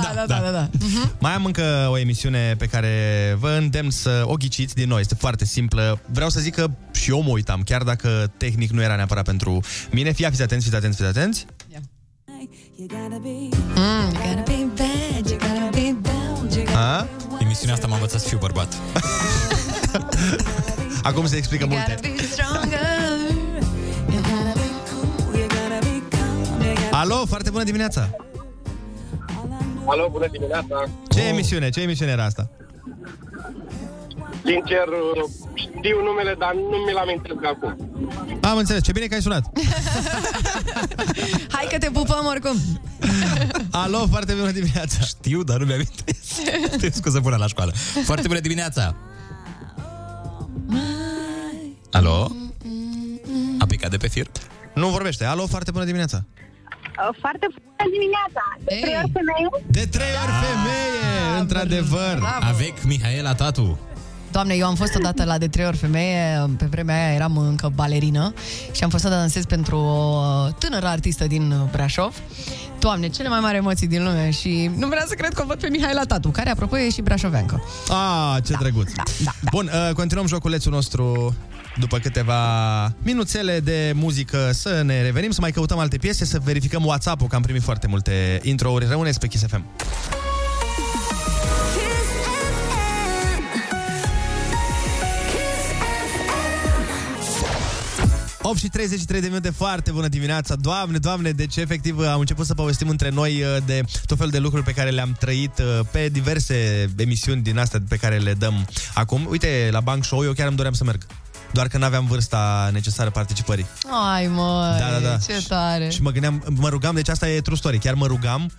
Mai am încă o emisiune pe care vă îndemn să o ghiciți din nou. Este foarte simplă. Vreau să zic că și eu mă uitam, chiar dacă tehnic nu era neapărat pentru mine. Fiți atenți. Emisiunea asta m-a învățat să fiu bărbat. Acum se explică multe. Alo, foarte bună dimineața. Alo, bună dimineața. Ce emisiune era asta? Sincer, știu numele, dar nu mi-l amintesc acum. Am înțeles, ce bine că ai sunat. Hai că te pupăm oricum. Alo, foarte bună dimineața. Știu, dar nu mi-am amintesc. Te scuză până la școală. Foarte bună dimineața. Alo? A picat de pe fir? Nu vorbește. Alo, foarte bună dimineața. Foarte bună dimineața. De trei ori femeie, da, într-adevăr. Bravo. Avec Mihaela Tatu. Doamne, eu am fost odată la de trei ori femeie, pe vremea aia eram încă balerină și am fost să dansez pentru o tânără artistă din Brașov. Doamne, cele mai mari emoții din lume și nu vreau să cred că o văd pe Mihaela Tatu, care, apropo, e și brașoveancă. Ah, ce drăguț! Da. Bun, continuăm joculețul nostru după câteva minuțele de muzică. Să ne revenim, să mai căutăm alte piese, să verificăm WhatsApp-ul, că am primit foarte multe intro-uri. Rămâneți pe Kiss FM. Opt și 33 de minute, foarte bună dimineața. Doamne, deci efectiv am început să povestim între noi de tot felul de lucruri pe care le-am trăit pe diverse emisiuni din astea pe care le dăm acum. Uite, la Bank Show eu chiar îmi doream să merg, doar că n-aveam vârsta necesară participării. Ai, măi, da. Ce tare. Și mă gândeam, mă rugam, deci asta e true story, chiar mă rugam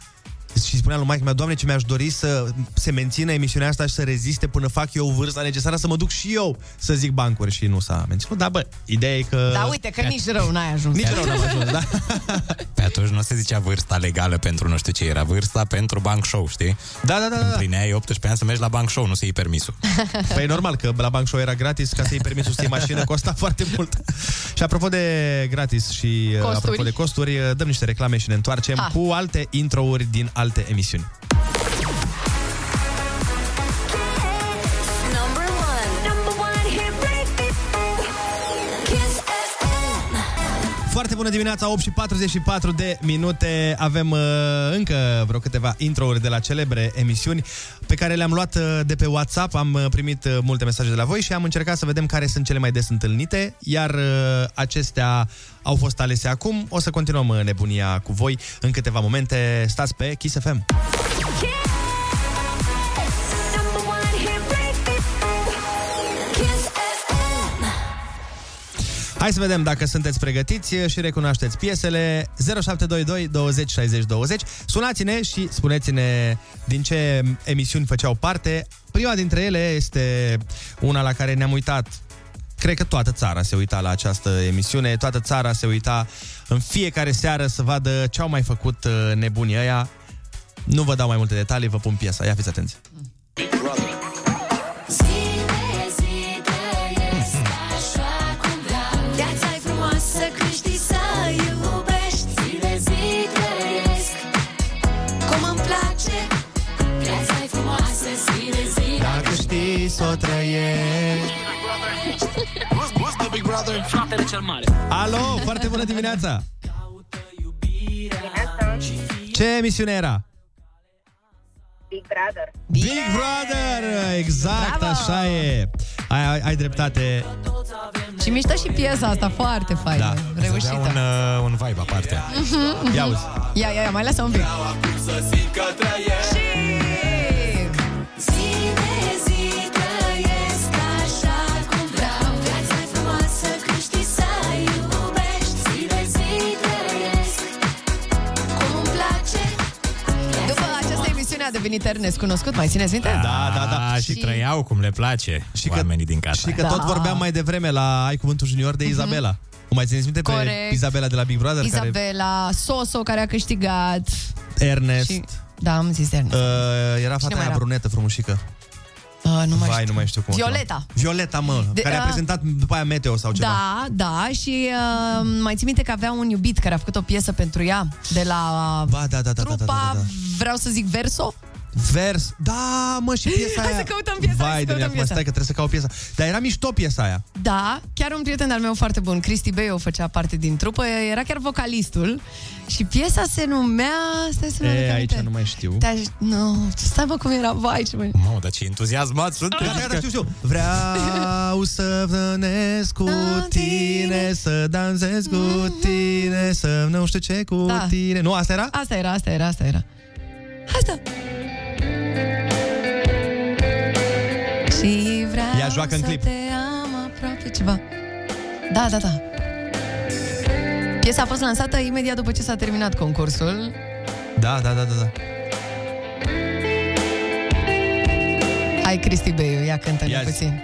și spuneam lui maică-mea, Doamne, ce mi-aș dori să se mențină emisiunea asta și să reziste până fac eu vârsta necesară să mă duc și eu să zic bancuri, și nu s-a menținut. Da, bă, ideea e că... Da, uite, că nici rău n-ai ajuns. Nici rău n-am ajuns, da. Pe atunci nu se zicea vârsta legală pentru nu știu ce, era vârsta pentru Bank Show, știi? Da. Împlineai 18 ani să mergi la Bank Show, nu se iei permisul. Păi normal, că la Bank Show era gratis, ca să iei permisul să iei mașină, costa foarte mult. Și apropo de gratis și costuri, apropo de costuri, dăm niște reclame și ne întoarcem cu alte intro-uri din alte emisiuni. Foarte bună dimineața, 8:44 de minute. Avem încă vreo câteva intro-uri de la celebre emisiuni pe care le-am luat de pe WhatsApp. Am primit multe mesaje de la voi și am încercat să vedem care sunt cele mai des întâlnite, iar acestea au fost alese acum. O să continuăm nebunia cu voi în câteva momente. Stați pe Kiss FM. Hai să vedem dacă sunteți pregătiți și recunoașteți piesele. 0722 20 60 20. Sunați-ne și spuneți-ne din ce emisiuni făceau parte. Prima dintre ele este una la care ne-am uitat. Cred că toată țara se uita la această emisiune. Toată țara se uita în fiecare seară să vadă ce au mai făcut nebunii ăia. Nu vă dau mai multe detalii, vă pun piesa. Ia fiți atenți. S-o trăiești. Fratele cel mare. Alo, foarte bună dimineața. Ce emisiune era? Big Brother, exact. Bravo! Așa e. Ai dreptate. Și miștă și piesa asta, foarte faină, da. Reușită. Un vibe aparte. Ia auzi. Ia, mai lasă un pic. a devenit Ernest cunoscut, mai țineți minte? Da. Și trăiau cum le place și oamenii din casa. Și că tot vorbeam mai devreme la Ai Cuvântul Junior de Izabela. O mai țineți minte pe Izabela de la Big Brother? Izabela, care... Soso, care a câștigat. Ernest. Și... Da, am zis Ernest. Era fata aia brunetă, frumușică. Nu mai știu cum. Violeta. Violeta, mă, care a prezentat după aia Meteo sau ceva. Da, și mai țin minte că avea un iubit care a făcut o piesă pentru ea de la trupa, vreau să zic, Verso. Vers. Da, mă, și piesa aia. Hai să căutăm piesa. Vai, acum stai că trebuie să caut piesa. Dar era mișto piesa aia. Da, chiar un prieten al meu foarte bun, Cristi Bay, o făcea parte din trupă, era chiar vocalistul. Și piesa se numea... aici nu mai știu. Stai, bă, cum era, vai, ce mai... Mamă, dar ce entuziasmat sunt. Știu. Vreau să vânesc cu tine, să dansez cu tine, să nu știu ce cu tine. Nu, asta era? Asta era. Asta. Și vreau ea joacă în clip. Te am aproape ceva. Da. Piesa a fost lansată imediat după ce s-a terminat concursul. Da. Hai, Cristi Beiu, ia cântă-ne puțin.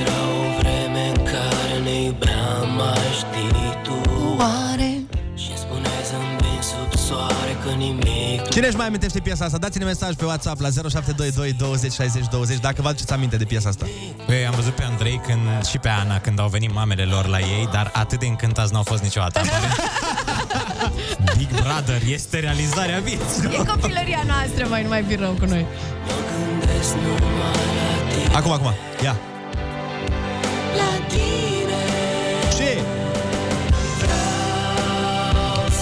Era o vreme în care ne iubeam, mai știi tu. Oare? Cine își mai amintește piesa asta? Dați-ne mesaj pe WhatsApp la 0722 20 60 20 dacă vă aduceți aminte de piesa asta. Eu am văzut pe Andrei și pe Ana când au venit mamele lor la ei, dar atât de încântați n-au fost niciodată. Big Brother este realizarea vieții. E copilăria noastră, mai nu mai fi rău cu noi. Acum, ia. La tine. Ce?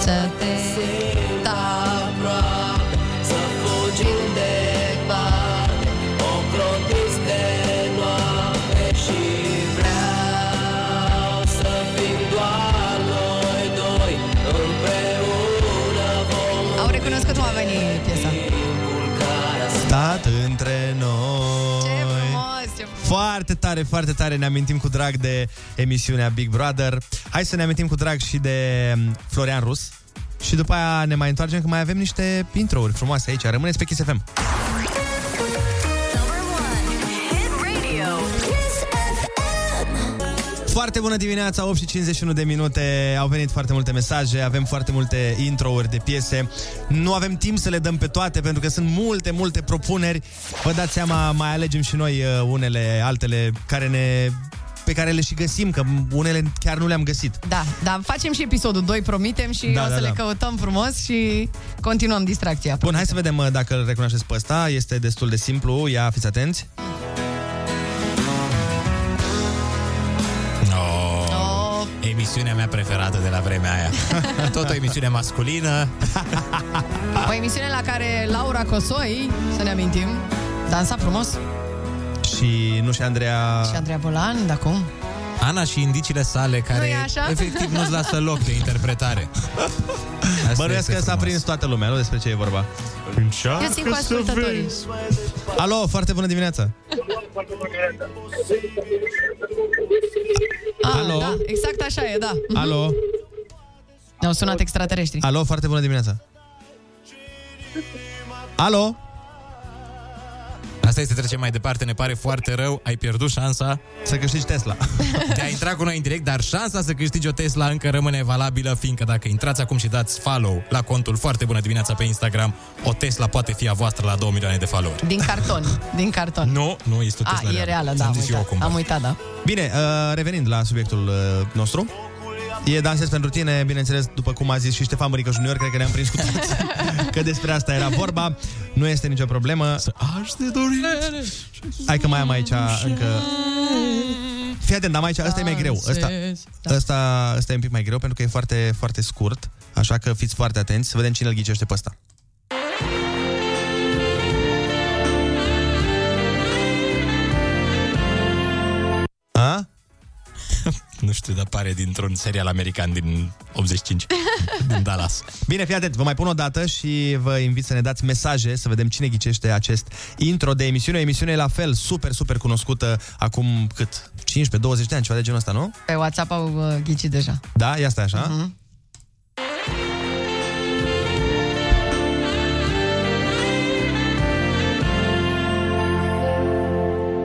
Să te stat între noi. Ce frumos, ce frumos. Foarte tare, foarte tare. Ne amintim cu drag de emisiunea Big Brother. Hai să ne amintim cu drag și de Florian Rus. Și după aia ne mai întoarcem, că mai avem niște intro-uri frumoase aici. Rămâneți pe Kiss FM. Foarte bună dimineața, 8:51 de minute, au venit foarte multe mesaje, avem foarte multe intro-uri de piese. Nu avem timp să le dăm pe toate, pentru că sunt multe propuneri. Vă dați seama, mai alegem și noi unele, altele pe care le și găsim, că unele chiar nu le-am găsit. Da, facem și episodul 2, promitem, și o să le căutăm frumos și continuăm distracția. Bun, hai să vedem dacă îl recunoașteți pe ăsta, este destul de simplu, ia fiți atenți. Emisiunea mea preferată de la vremea aia. Tot o emisiune masculină. O emisiune la care Laura Cosoi, să ne amintim, dansa frumos. Și nu, și Andreea... Și Andreea Bolan, dar cum? Ana și indiciile sale, care efectiv nu-ți lasă loc de interpretare. Bănuiesc că s-a prins toată lumea, nu? Despre ce e vorba. Eu țin cu ascultătorii. Alo, foarte bună dimineața. Alo. Da, exact așa e, da. Alo. Ne-au sunat extraterestri. Alo, foarte bună dimineața. Alo. Asta este, trecem mai departe, ne pare foarte rău. Ai pierdut șansa să câștigi Tesla. Te-ai intrat cu noi în direct, dar șansa să câștigi o Tesla încă rămâne valabilă, fiindcă dacă intrați acum și dați follow la contul Foarte Bună Dimineața pe Instagram, o Tesla poate fi a voastră la 2 milioane de follower. Din carton. Nu, este o Tesla. E reală, da, am uitat. Bine, revenind la subiectul nostru, e Dansez pentru tine, bineînțeles, după cum a zis și Ștefan Mărică Junior, cred că ne-am prins cu toți că despre asta era vorba. Nu este nicio problemă. Hai că mai am aici încă... Fii atent, dar aici ăsta e mai greu. Ăsta e un pic mai greu, pentru că e foarte, foarte scurt. Așa că fiți foarte atenți, să vedem cine îl ghicește pe ăsta. A? Nu știu, dar pare dintr-un serial american din 85, din Dallas. Bine, fii atent, vă mai pun o dată și vă invit să ne dați mesaje, să vedem cine ghicește acest intro de emisiune. O emisiune la fel, super cunoscută, acum cât? 15-20 de ani, ceva de genul ăsta, nu? Pe WhatsApp au ghicit deja. Da? Ia stai așa.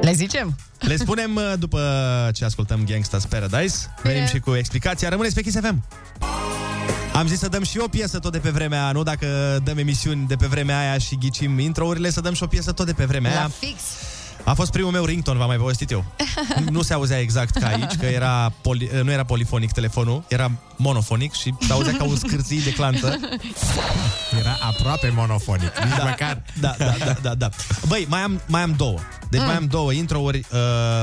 Le zicem? Le spunem după ce ascultăm Gangsta's Paradise. Venim și cu explicația. Rămâneți pe Kiss FM. Am zis să dăm și o piesă tot de pe vremea aia, nu? Dacă dăm emisiuni de pe vremea aia și ghicim intro-urile, să dăm și o piesă tot de pe vremea aia. Fix. A fost primul meu ringtone, v-am mai povestit eu. Nu se auzea exact ca aici, că era nu era polifonic telefonul, era monofonic și se auzea ca un scârții de clantă. Era aproape monofonic, nici măcar. Da. Băi, mai am două. Deci mai am două intro-uri,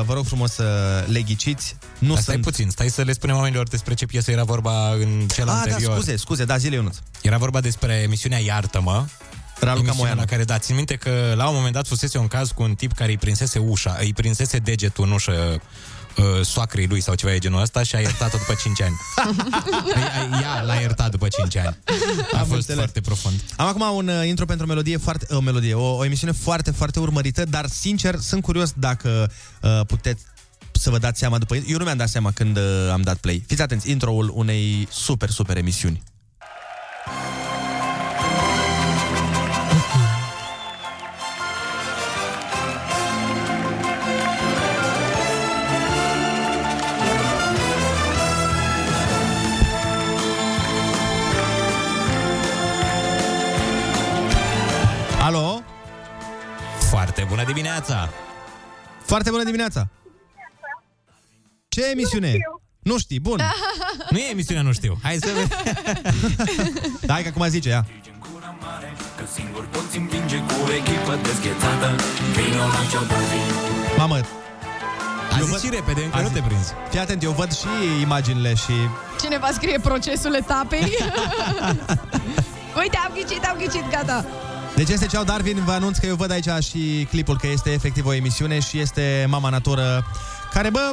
vă rog frumos să le ghiciți. Nu stai puțin, stai să le spunem oamenilor despre ce piesă era vorba în cel anterior. Da, scuze, da, zile Ionuț. Era vorba despre emisiunea Iartă-mă. Raluca Moiana, care, da, țin minte că la un moment dat fusese un caz cu un tip care îi prinsese degetul în ușă soacrei lui sau ceva de genul ăsta și a iertat-o după 5 ani. Ea l-a iertat după 5 ani. A fost foarte profund. Am acum un intro pentru o emisiune foarte, foarte urmărită, dar sincer, sunt curios dacă puteți să vă dați seama după. Eu nu mi-am dat seama când am dat play. Fiți atenți, intro-ul unei super, super emisiuni. Alo? Foarte bună dimineața! Foarte bună dimineața! Ce emisiune? Nu știi, bun. Nu e emisiunea Nu știu. Hai să vedem. Hai că acum zice ea. Mamă, a zis și repede, încă nu te prinzi. Fii atent, eu văd și imaginile și... Cineva scrie procesul etapei. Uite, am ghicit, gata. Deci este Ceau Darwin, vă anunț că eu văd aici și clipul, că este efectiv o emisiune și este Mama Natură, care, bă,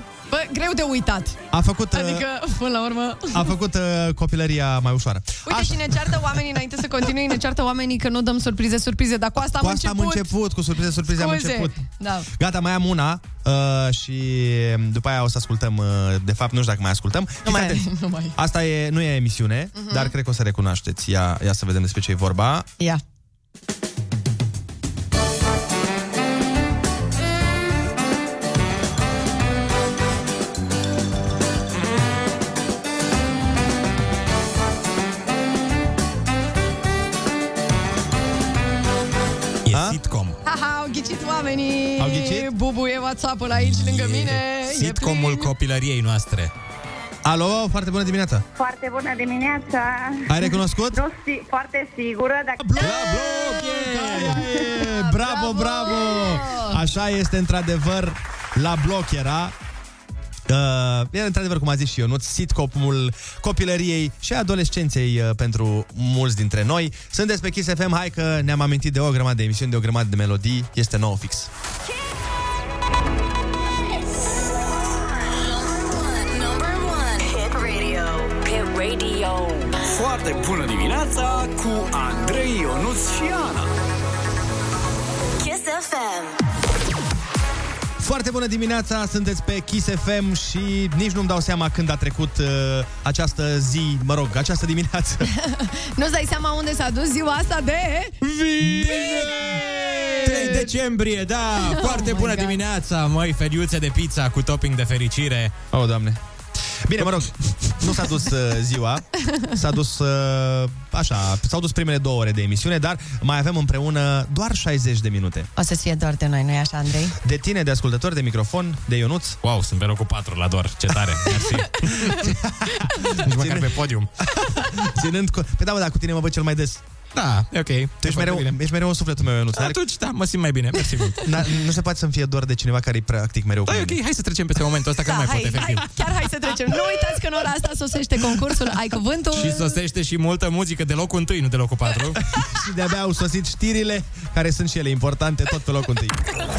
greu de uitat. A făcut, adică, până la urmă, a făcut copilăria mai ușoară. Uite, așa. Și ne ceartă oamenii, înainte să continui, ne ceartă oamenii că nu dăm surprize, dar cu asta am început. Cu surprize am început. Da. Gata, mai am una și după aia o să ascultăm, de fapt, nu știu dacă mai ascultăm. Nu mai. Asta nu e emisiune, dar cred că o să recunoașteți. Ia să vedem despre ce e vorba. Ia. Au ghicit oamenii. Au ghicit? Bubu e WhatsApp-ul aici lângă mine. Sitcomul copilăriei noastre. Alo, foarte bună dimineața. Foarte bună dimineața. Ai recunoscut? Nu, foarte sigură. Bravo! Așa este, într-adevăr, la bloc era. Era într-adevăr, cum a zis și Ionuț, sitcomul copilăriei și adolescenței pentru mulți dintre noi. Sunteți pe Kiss FM, hai că ne-am amintit de o grămadă de emisiuni, de o grămadă de melodii. Este nouă fix. Foarte bună dimineața cu Andrei, Ionuț și Ana. Kiss FM. Foarte bună dimineața, sunteți pe Kiss FM și nici nu-mi dau seama când a trecut această zi, această dimineață. Nu-ți dai seama unde s-a dus ziua asta de... Vineri! 3 decembrie, da! Foarte bună dimineața, măi, feliuțe de pizza cu topping de fericire. Oh, Doamne! Bine, nu s-a dus ziua, s-a dus așa, s-au dus primele 2 ore de emisiune, dar mai avem împreună doar 60 de minute. O să fie doar de noi, nu-i așa, Andrei? De tine, de ascultători, de microfon, de Ionuț. Wow, sunt pe locul 4 la doar, ce tare, mersi. Nici măcar pe podium. Păi da, cu tine mă văd cel mai des. Da, e ok. Tu ești mereu în sufletul meu, Ionuț. Atunci, da, mă simt mai bine, mersi mult. Nu se poate să-mi fie doar de cineva care e practic mereu cu mine. Ok, hai să trecem peste momentul ăsta, că nu mai pot, efectiv. Hai să trecem. Nu uitați că în ora asta sosește concursul Ai Cuvântul. Și sosește și multă muzică de locul 1, nu de locul 4. Și de-abia au sosit știrile, care sunt și ele importante, tot pe locul 1.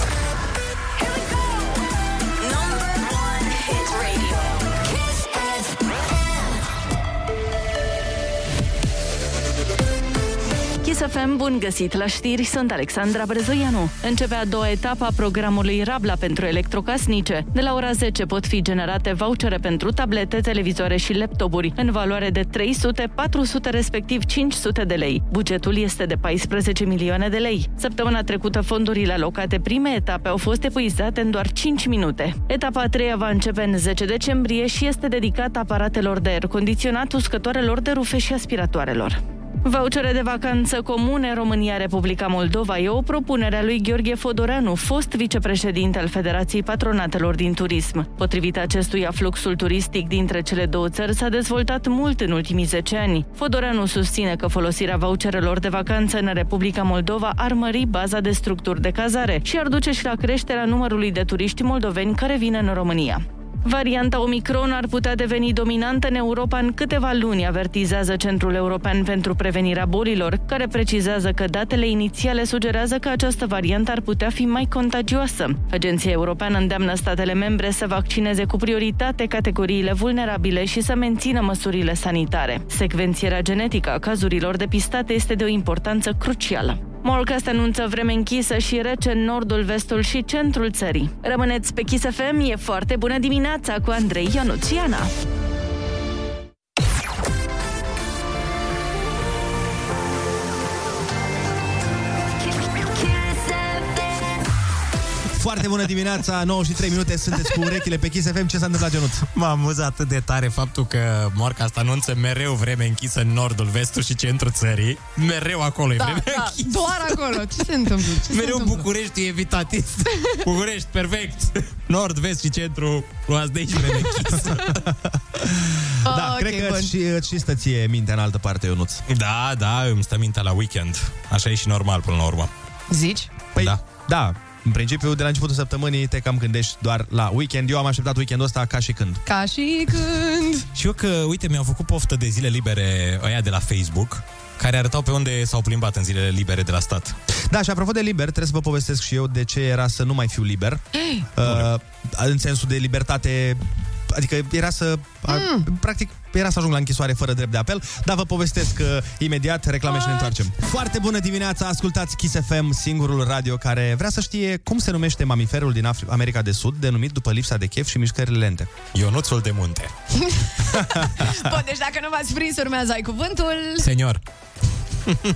Kiss FM, bun găsit la știri, sunt Alexandra Brezoianu. Începe a doua etapă a programului Rabla pentru electrocasnice. De la ora 10 pot fi generate vouchere pentru tablete, televizoare și laptopuri, în valoare de 300, 400, respectiv 500 de lei. Bugetul este de 14 milioane de lei. Săptămâna trecută, fondurile alocate primei etape au fost epuizate în doar 5 minute. Etapa a treia va începe în 10 decembrie și este dedicată aparatelor de aer condiționat, uscătoarelor de rufe și aspiratoarelor. Vouchere de vacanță comune România-Republica Moldova e o propunere a lui Gheorghe Fodoreanu, fost vicepreședinte al Federației Patronatelor din Turism. Potrivit acestuia, fluxul turistic dintre cele două țări s-a dezvoltat mult în ultimii 10 ani. Fodoreanu susține că folosirea voucherelor de vacanță în Republica Moldova ar mări baza de structuri de cazare și ar duce și la creșterea numărului de turiști moldoveni care vin în România. Varianta Omicron ar putea deveni dominantă în Europa în câteva luni, avertizează Centrul European pentru Prevenirea Bolilor, care precizează că datele inițiale sugerează că această variantă ar putea fi mai contagioasă. Agenția Europeană îndeamnă statele membre să vaccineze cu prioritate categoriile vulnerabile și să mențină măsurile sanitare. Secvențierea genetică a cazurilor depistate este de o importanță crucială. Morcast anunță vreme închisă și rece în nordul, vestul și centrul țării. Rămâneți pe Kiss FM, e foarte bună dimineața cu Andrei Ionuțiana. Foarte bună dimineața, 93 minute, sunteți cu urechile pe Kiss FM. Ce s-a întâmplat, Ionuț? M-a amuzat atât de tare faptul că Morcast anunță mereu vreme închisă în nordul, vestul și centrul țării. Mereu acolo e vreme închisă. Doar acolo, ce se întâmplă? Mereu se întâmplă? București e evitatist. București, perfect. Nord, vest și centru, luați de aici vreme închisă. Da, okay, cred că și stă ție mintea în altă parte, Ionuț. Da, da, îmi stă mintea la weekend. Așa e și normal până la urmă. Zici? Păi, da. În principiu, de la începutul săptămânii te cam gândești doar la weekend. Eu am așteptat weekendul ăsta ca și când. Și eu că, uite, mi-au făcut poftă de zile libere ăia de la Facebook, care arătau pe unde s-au plimbat în zilele libere de la stat. Da, și apropo de liber, trebuie să vă povestesc și eu de ce era să nu mai fiu liber. În sensul de libertate... Adică era să... Practic, era să ajung la închisoare fără drept de apel, dar vă povestesc imediat, reclame și ne întoarcem. Foarte bună dimineața, ascultați Kiss FM, singurul radio care vrea să știe cum se numește mamiferul din America de Sud, denumit după lipsa de chef și mișcările lente. Ionuțul de munte. Bun, deci dacă nu v-ați prins, urmează Ai Cuvântul... Senior.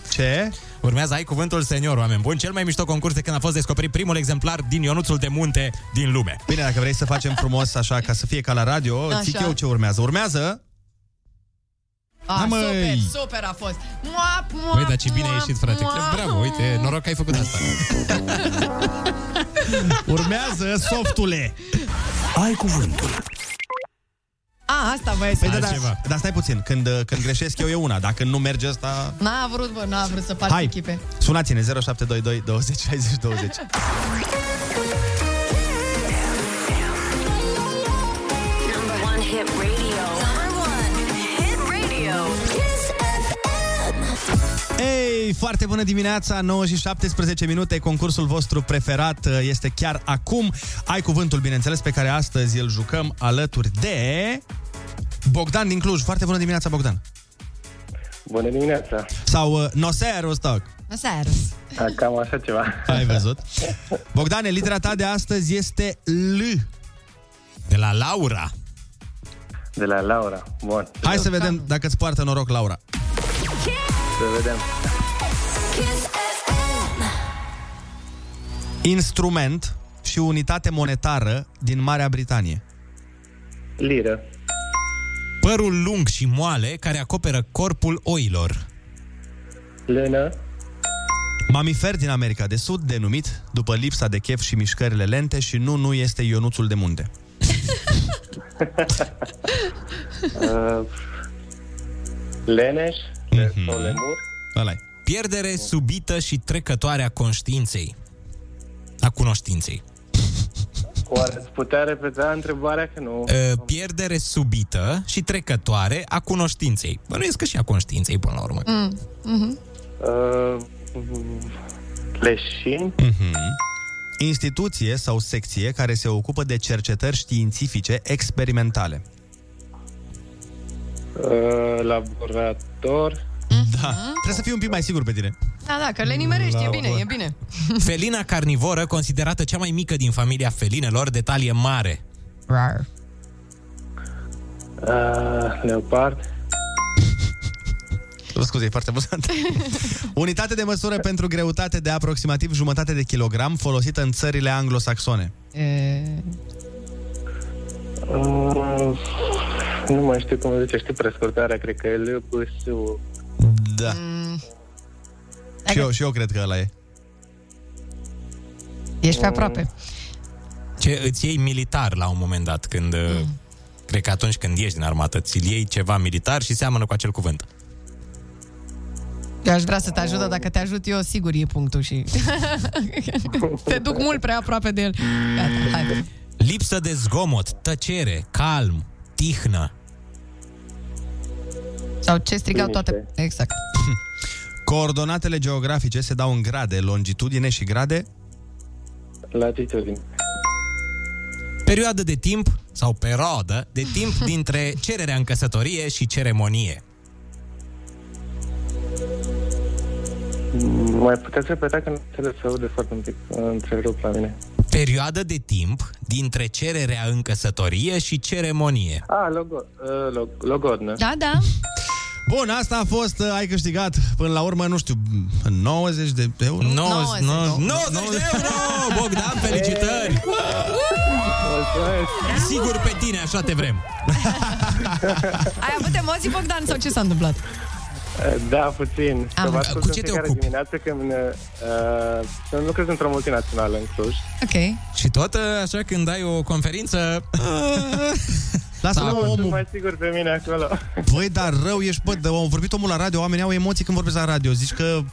Ce? Urmează Ai Cuvântul Senior, oameni buni. Cel mai mișto concurs de când a fost descoperit primul exemplar din Ionuțul de munte din lume. Bine, dacă vrei să facem frumos așa, ca să fie ca la radio, așa. Zic eu ce urmează. Super a fost. Băi, dar ce bine ai ieșit, frate. Bravo, uite, noroc că ai făcut asta. Urmează softule. Ai Cuvântul. Asta băieți. Dar stai puțin, când greșesc eu e una. Dacă nu merge asta... N-a vrut să faci echipe. Sunați-ne 0722 20 60 20. Ei, foarte bună dimineața, 9:17 minute, concursul vostru preferat este chiar acum. Ai Cuvântul, bineînțeles, pe care astăzi îl jucăm alături de... Bogdan din Cluj. Foarte bună dimineața, Bogdan. Bună dimineața. Sau Noseros Talk. Noseros. Cam așa ceva. Ai văzut? Bogdane, litera ta de astăzi este L. De la Laura. Bun. Hai să vedem dacă îți poartă noroc, Laura. Să vedem. Instrument și unitate monetară din Marea Britanie. Liră. Părul lung și moale care acoperă corpul oilor. Lână. Mamifer din America de Sud, denumit după lipsa de chef și mișcările lente și nu este Ionuțul de munte. Leneș. Pierdere subită și trecătoare a conștiinței. A cunoștinței. Oare îți putea repeta întrebarea, că nu... Pierdere subită și trecătoare a cunoștinței. Bănuiesc că și a conștiinței, până la urmă. Leșin. Instituție sau secție care se ocupă de cercetări științifice experimentale. Laborator. Da. Trebuie să fii un pic mai sigur pe tine. Da, da, că le nimerești, e bine, e bine. Felina carnivoră, considerată cea mai mică din familia felinelor, de talie mare. Rar. Leopard. Scuze, e foarte amuzant. Unitate de măsură pentru greutate de aproximativ jumătate de kilogram folosită în țările anglosaxone. Nu mai știu cum zice, știu prescurtarea, cred că e LBSU. Da. Și eu cred că ăla e. Ești pe aproape. Ce, îți iei militar la un moment dat, când... Cred că atunci când ieși din armată, ți-l iei ceva militar și seamănă cu acel cuvânt. Eu aș vrea să te ajută, dacă te ajut eu, sigur e punctul și... te duc mult prea aproape de el. Gata, hai. Lipsă de zgomot, tăcere, calm, tihnă. Sau ce strigau toate... Exact. Coordonatele geografice se dau în grade, longitudine și grade? Latitudine. Perioadă de timp, sau perioadă de timp dintre cererea în căsătorie și ceremonie. Mai puteți repeta că nu înțeleg să aude foarte un pic întrerup la mine. Perioadă de timp dintre cererea în căsătorie și ceremonie. Ah, logodnă. Da, da. Bun, asta a fost, ai câștigat până la urmă, nu știu, 90 de euro. 90 de euro! Bogdan, felicitări! Sigur pe tine, așa te vrem. Ai avut emoții, Bogdan, sau ce s-a întâmplat? Da, puțin. Cu ce te ocupi? Dimineață când lucrez într-o multinațională în Cluj. Ok. Și tot așa când ai o conferință... Lasă-l omul mai sigur pe mine acolo. Băi, dar rău ești, bă, au vorbit omul la radio, oamenii au emoții când vorbesc la radio. Zici că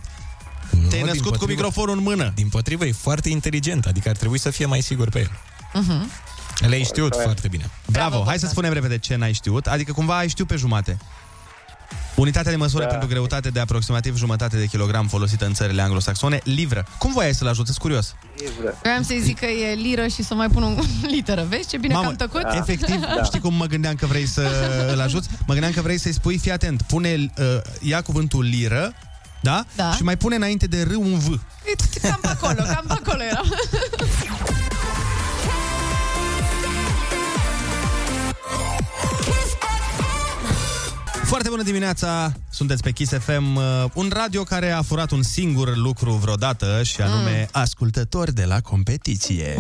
te-ai născut cu microfonul în mână. Dimpotrivă, e foarte inteligent, adică ar trebui să fie mai sigur pe el. Le-ai știut foarte bine. Bravo, hai să spunem repede ce n-ai știut. Adică cumva ai știut pe jumate. Unitatea de măsură pentru greutate de aproximativ jumătate de kilogram folosită în țările anglosaxone, livră. Cum voiai să-l ajut? Ești curios. Livră. Vreau să-i zic că e liră și să mai pun o literă. Vezi ce bine, mamă, că am tăcut? Da. Efectiv, da. Știi cum mă gândeam că vrei să-l ajuți? Mă gândeam că vrei să-i spui, fii atent, pune, ia cuvântul liră, da? Da? Și mai pune înainte de R un V. Cam pe acolo, cam pe acolo era. Foarte bună dimineața, sunteți pe Kiss FM, un radio care a furat un singur lucru vreodată și anume ascultători de la competiție.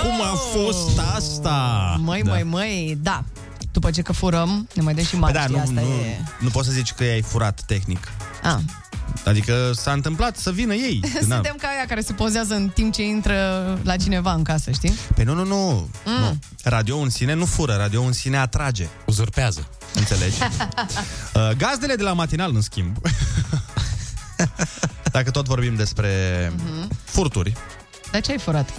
Cum a fost asta? Măi, da. După ce că furăm, ne mai dă și marci, asta e... Nu poți să zici că i-ai furat tehnic. Adică s-a întâmplat să vină ei. Suntem ca aia care se pozează în timp ce intră la cineva în casă, știi? Păi nu. Radio în sine nu fură, radio în sine atrage. Uzurpează. Înțelegi? Gazdele de la matinal, în schimb, dacă tot vorbim despre furturi. Dar ce ai furat?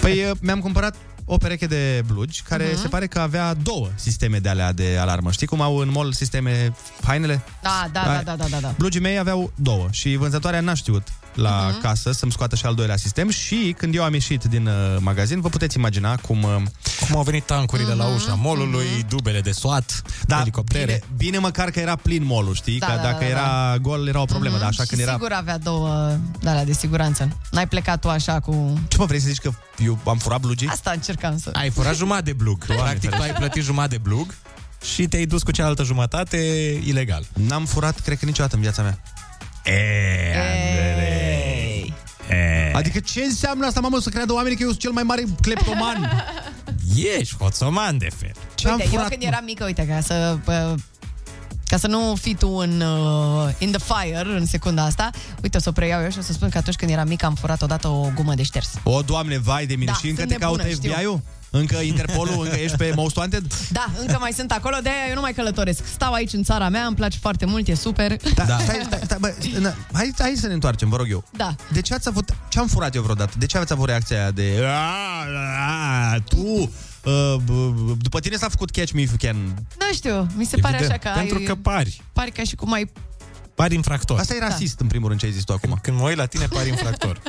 Păi mi-am cumpărat o pereche de blugi care se pare că avea două sisteme de alea de alarmă. Știi cum au în mall sisteme hainele? Da. Blugii mei aveau două și vânzătoarea n-a știut la casă să-mi scoată și al doilea sistem și când eu am ieșit din magazin, vă puteți imagina cum au venit tancurile la ușa mall-ului, dubele de SWAT, helicoptere. Bine măcar că era plin mall-ul, știi? Era gol era o problemă, dar așa când era... Sigur avea două de alea de siguranță. N-ai plecat tu așa cu... Ce vrei să zici că eu am furat blugii? Asta încercam să... Ai furat jumătate de blug. Practic tu ai plătit jumătate de blug și te-ai dus cu cealaltă jumătate ilegal. N-am furat, cred că niciodată în viața mea. Andrei. Adică ce înseamnă asta, mamă, să creadă oamenii că eu sunt cel mai mare cleptoman? Ești hoțoman de fel. Eu când eram mică, uite, ca să nu fii tu in the fire în secunda asta, uite, o să o preiau eu și o să spun că atunci când eram mică am furat odată o gumă de șters. O, Doamne, vai de mine, și încă te caută FBI-ul? Încă Interpolul, încă ești pe Most Wanted? Da, încă mai sunt acolo, de-aia eu nu mai călătoresc. Stau aici în țara mea, îmi place foarte mult, e super. Hai să ne întoarcem, vă rog eu. Da. De ce ați avut, ce am furat eu vreodată? De ce aveți avut reacția aia de tu... după tine s-a făcut Catch Me If You Can. Nu știu, mi se pare așa că pentru că pari. Pari ca și cum ai... Pari infractor. Asta e rasist, în primul rând, ce ai zis tu acum. Când mă uit la tine, pari infractor.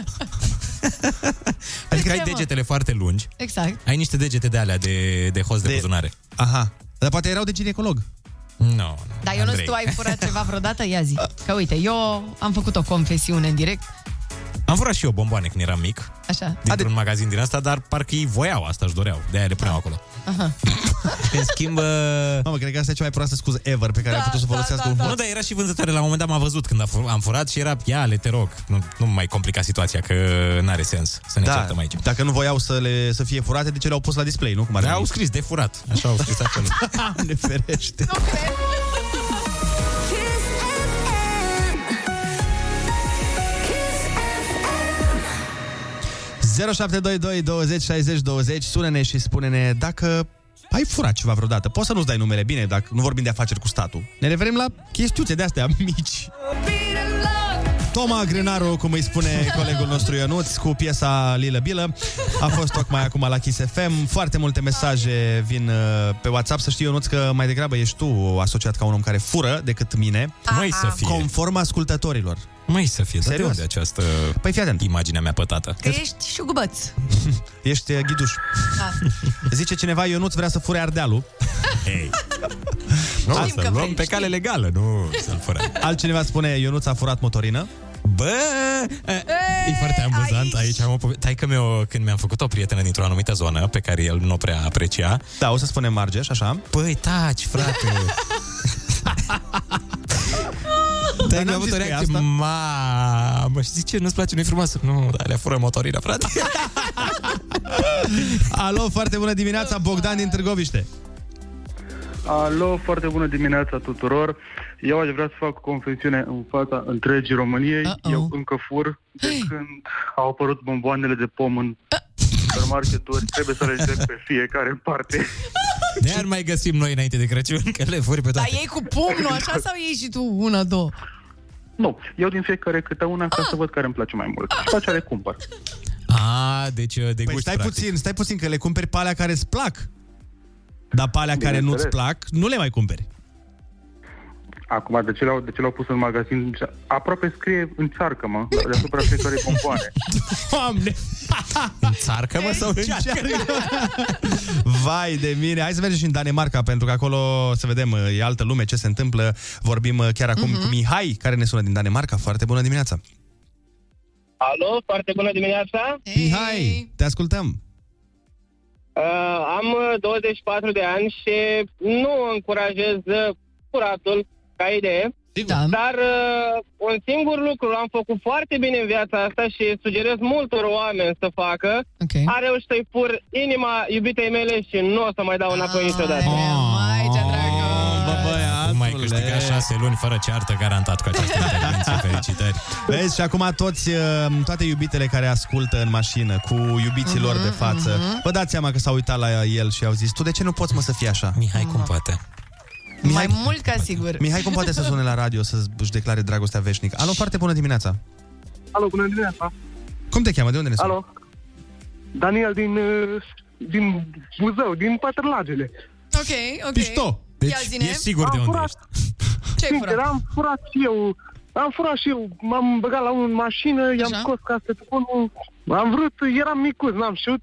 Adică ai degetele foarte lungi. Exact. Ai niște degete de alea de host de buzunare. Aha. Dar poate erau de ginecolog. Nu. Dar Ionuț, tu ai furat ceva vreodată? Ia zi. Că uite, eu am făcut o confesiune în direct. Am furat și eu bomboane când eram mic. Așa. Dintr-un magazin din asta, dar parcă ei voiau asta, își doreau. De-aia le puneau acolo. Aha. În schimb... Mamă, cred că asta e cea mai proastă scuză ever pe care a putut să folosească un... Nu, dar era și vânzătoare. La un moment dat m-a văzut când am furat și era... Ia-le, te rog. Nu mai complica situația, că n-are sens să ne certăm aici. Dacă nu voiau să fie furate, de ce le-au pus la display, nu? Cum ar... Au scris de furat. Așa au scris acolo. Ne ferește. Nu cred. (0722 20 60 20). Sună-ne și spune-ne dacă ai furat ceva vreodată. Poți să nu-ți dai numele, bine, dacă nu vorbim de afaceri cu statul. Ne referim la chestiuțe de-astea mici. Toma Grenaru, cum îi spune colegul nostru Ionuț, cu piesa Lilă Bilă. A fost tocmai acum la Kiss FM. Foarte multe mesaje vin pe WhatsApp. Să știi, Ionuț, că mai degrabă ești tu asociat ca un om care fură decât mine. Mai să fie. Conform ascultătorilor. Mai să fie, serios, de această... Păi fii atent. Imaginea mea pătată. Că ești șugubăț. Ești ghiduș. Da. Zice cineva, Ionuț vrea să fure Ardealul. Hey. Nu, să luăm vrei, pe cale legală, nu să-l furăm. Altcineva spune, Ionuț a furat motorină. Bă, e foarte amuzant aici. Taică meu, când mi-am făcut o prietenă dintr-o anumită zonă pe care el nu prea aprecia. Da, o să spunem Argeș, așa. Păi, taci, frate. Dar n-am avut o reacție, mamă, și zice, nu-ți place, nu-i frumoasă? Nu, dar le-a fură motorina, frate. Alo, foarte bună dimineața, Bogdan din Târgoviște. Alo, foarte bună dimineața tuturor. Eu aș vrea să fac o confesiune în fața întregii României. Eu încă fur de când au apărut bomboanele de pom în supermarketuri. Trebuie să le încerc pe fiecare în parte. De-aia mai găsim noi înainte de Crăciun, că le furi pe toate. Dar iei cu pumnul așa sau iei și tu una, două? Nu, eu din fiecare câte una ca să văd care îmi place mai mult. Sau ce le cumpăr. Deci de gust, stai practic. Stai puțin, că le cumperi pe alea care îți plac. Dar pe alea care nu-ți plac, nu le mai cumperi. Acum, de ce l-au pus în magazin? Aproape scrie înțarcă-mă deasupra fiecare bomboane. Doamne! Înțarcă-mă sau încearcă? Vai de mine! Hai să mergem și în Danemarca, pentru că acolo, să vedem, e altă lume, ce se întâmplă. Vorbim chiar acum cu Mihai, care ne sună din Danemarca. Foarte bună dimineața! Alo, foarte bună dimineața! Hey. Mihai, te ascultăm! Am 24 de ani și nu încurajez furatul ca idee, da. Dar un singur lucru l-am făcut foarte bine în viața asta și sugerez multor oameni să facă. Okay. Am reușit să-i fur inima iubitei mele și nu o să mai dau înapoi niciodată. Mai ce dragă! Mai câștiga 6 luni fără ceartă garantat cu această intervenție. Felicitări! Vezi, și acum toate iubitele care ascultă în mașină cu iubiților de față, vă dați seama că s-au uitat la el și au zis, tu de ce nu poți, mă, să fii așa? Mihai, cum poate? Mihai, mai mult ca sigur. Mihai, cum poate să sune la radio să-și declare dragostea veșnică? Alo, foarte bună dimineața! Alo, bună dimineața! Cum te cheamă? De unde ne suni? Alo! Daniel din Buzău, din Patrlagele. Ok. Pișto! Deci, e sigur de unde ești. Ce-ai furat? Am furat și eu. M-am băgat la o mașină, i-am scos casetonul. Am vrut, eram micuț, n-am știut...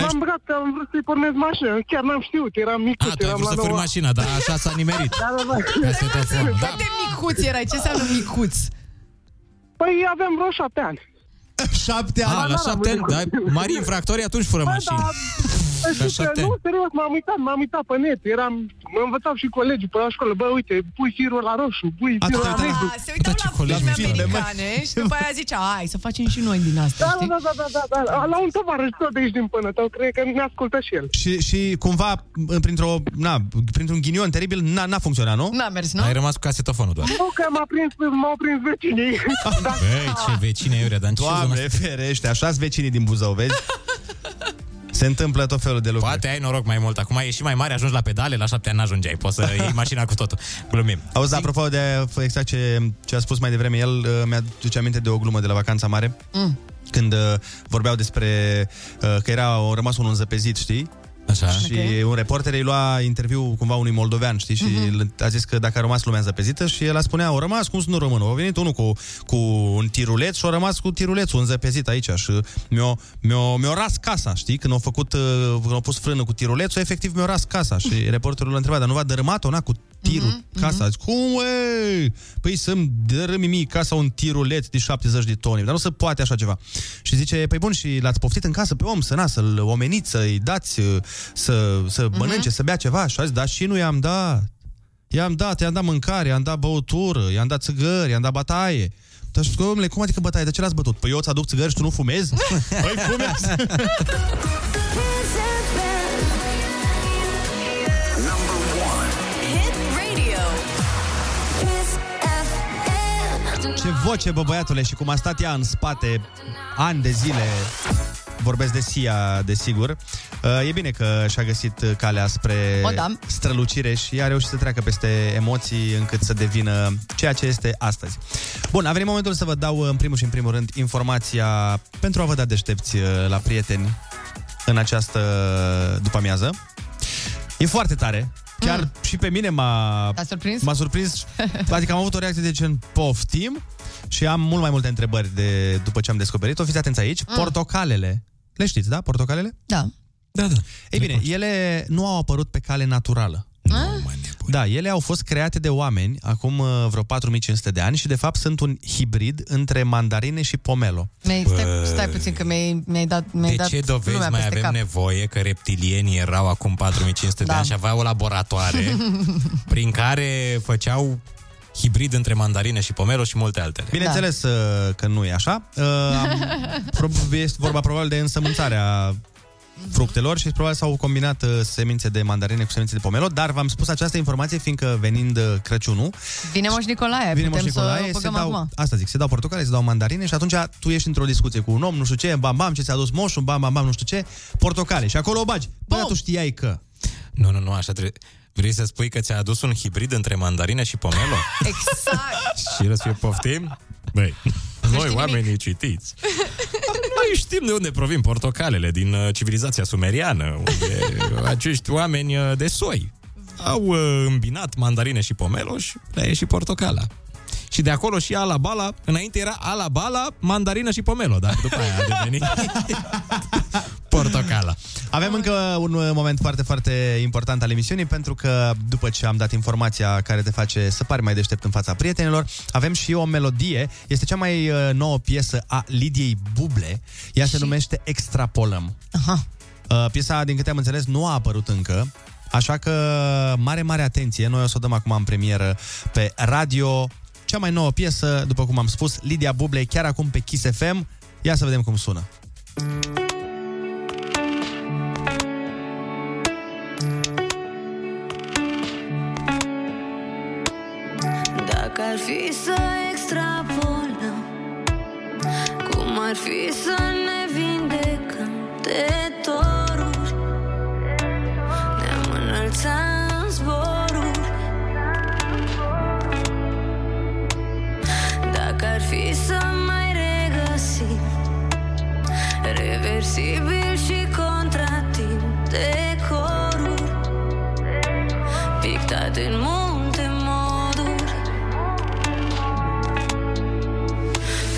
M-am băgat, am vrut să-i pornesc mașina. Chiar n-am știut, eram micuț. Tu ai vrut să furi mașina, dar așa s-a nimerit. Da. Cât de micuț erai? Ce înseamnă micuț? Păi aveam vreo 7 ani. 7 ani? La 7 ani, dar mari infractori atunci fură mașini. Nu, serios, m-am uitat pe net. Mă învățau și colegii pe la școală. Bă, uite, pui firul la roșu, pui firul la negru. Se uitau la filme americane și după aia zicea, hai, să facem și noi din asta, știi? Da. La un tovarăș tot de aici din până tău, cred că ne ascultă și el. Și cumva, printr-un ghinion teribil, n-a funcționat, nu? N-a mers, nu? Ai rămas cu casetofonul doar. Nu, că m-au prins vecinii. Băi, ce vecine, Iurea, dar în ce zonă? Doamne ferește, așa-s vecinii din Buzău, vezi? Se întâmplă tot felul de lucruri. Poate ai noroc mai mult. Acum ești și mai mare, ajungi la pedale, la 7 ani n-ajungeai. Poți să iei mașina cu totul. Glumim. Auzi, apropo de exact ce a spus mai devreme el, mi-aduce aminte de o glumă de la Vacanța Mare. Când vorbeau despre că era rămas un înzăpezit, știi? Așa. Și un reporter îi lua interviu cumva unui moldovean, știi? Și a zis că dacă a rămas lumea zăpezită. Și el a spunea, au rămas, cum să nu rămână? A venit unul cu un tiruleț și a rămas cu tirulețul înzăpezit aici. Și mi-a ras casa, știi? Când au făcut, când au pus frână cu tirulețul, efectiv mi-a ras casa. Și reporterul l-a întrebat, dar nu v-a dărâmat-o, na, cu tirul casa? Zic, cum, ei? Păi să-mi dărâmi mie casa un tiruleț de 70 de toni. Dar nu se poate așa ceva. Și zice, păi bun, și l-ați poftit în casă pe om să, na, să-l omeniți, să-i dați să mănânce, să bea ceva. Și a zis, da, și nu i-am dat. I-am dat mâncare, i-am dat băutură, i-am dat țigări, i-am dat bataie. Dar știu, domnule, cum adică bătaie? De ce l-ați bătut? Păi eu îți aduc țigări și tu nu fumezi? Păi fumezi! Ce voce, bă, băiatule, și cum a stat ea în spate ani de zile... Vorbesc de Sia, desigur. E bine că și-a găsit calea spre strălucire și a reușit să treacă peste emoții încât să devină ceea ce este astăzi. Bun, a venit momentul să vă dau în primul și în primul rând informația pentru a vă da deștepți la prieteni în această după-amiază. E foarte tare. Chiar și pe mine m-a surprins. Adică am avut o reacție de gen poftim și am mult mai multe întrebări de, după ce am descoperit-o. Fiți atenți aici. Portocalele. Le știți, da? Portocalele? Da. Ei bine, ele nu au apărut pe cale naturală. Da, ele au fost create de oameni acum vreo 4500 de ani și de fapt sunt un hibrid între mandarine și pomelo. Stai puțin că mi-ai dat lumea peste cap. De ce dovezi mai avem nevoie că reptilienii erau acum 4500 de ani și aveau laboratoare prin care făceau hibrid între mandarină și pomelo și multe altele. Bineînțeles că nu e așa. Este vorba probabil de însămânțarea fructelor și probabil s-au combinat semințe de mandarine cu semințe de pomelo, dar v-am spus această informație fiindcă venind Crăciunul vine Moș Nicolae, se dau portocale, se dau mandarine și atunci tu ești într-o discuție cu un om, nu știu ce, bam, bam, ce ți-a adus moșul, bam, bam, bam, nu știu ce, portocale și acolo o bagi. Bă, tu știai că... Nu, așa trebuie... Vrei să spui că ți-a adus un hibrid între mandarină și pomelo? Exact! Și răs fie poftim? Băi, noi oamenii citiți. Noi știm de unde provin portocalele, din civilizația sumeriană, unde acești oameni de soi au îmbinat mandarină și pomelo și le-a ieșit portocala. Și de acolo și alabala, înainte era alabala, mandarină și pomelo, dar după aia a devenit portocala. Avem încă un moment foarte, foarte important al emisiunii, pentru că după ce am dat informația care te face să pari mai deștept în fața prietenilor, avem și o melodie. Este cea mai nouă piesă a Lidiei Buble. Ea se numește Extrapolăm. Piesa, din câte am înțeles, nu a apărut încă. Așa că mare, mare atenție. Noi o să o dăm acum în premieră pe radio. Cea mai nouă piesă, după cum am spus, Lidia Buble, chiar acum pe Kiss FM. Ia să vedem cum sună. Dacă ar fi să extrapolăm, cum ar fi să ne vindecăm de doruri? Ne-am înălțat în zboruri. Dacă ar fi să mai regăsim reversibil și contratimp decorul pictat în multe moduri,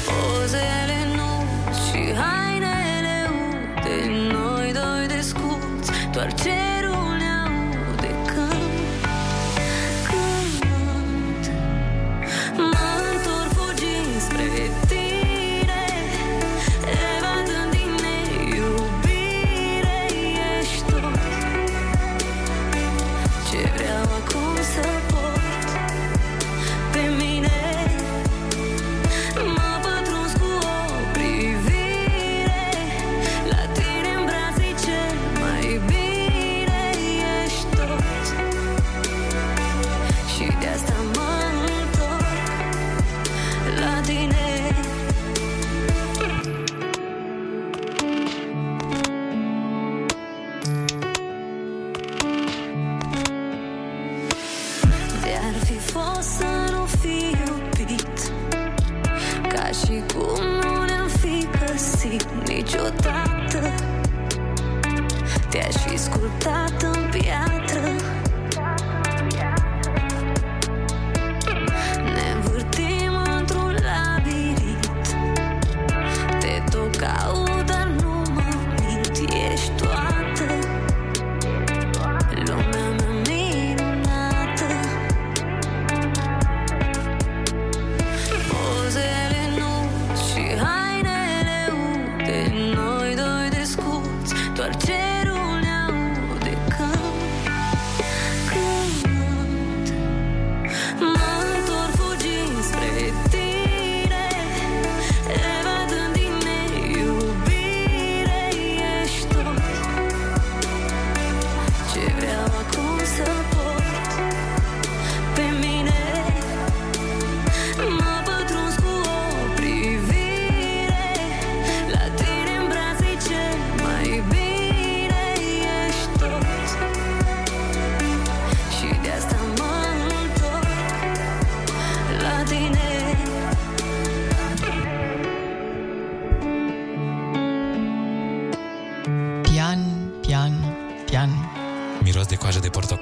pozele nu și hainele ude, noi doi desculți, doar cerul ne aude când cânt mă spre tine, evadând din ei.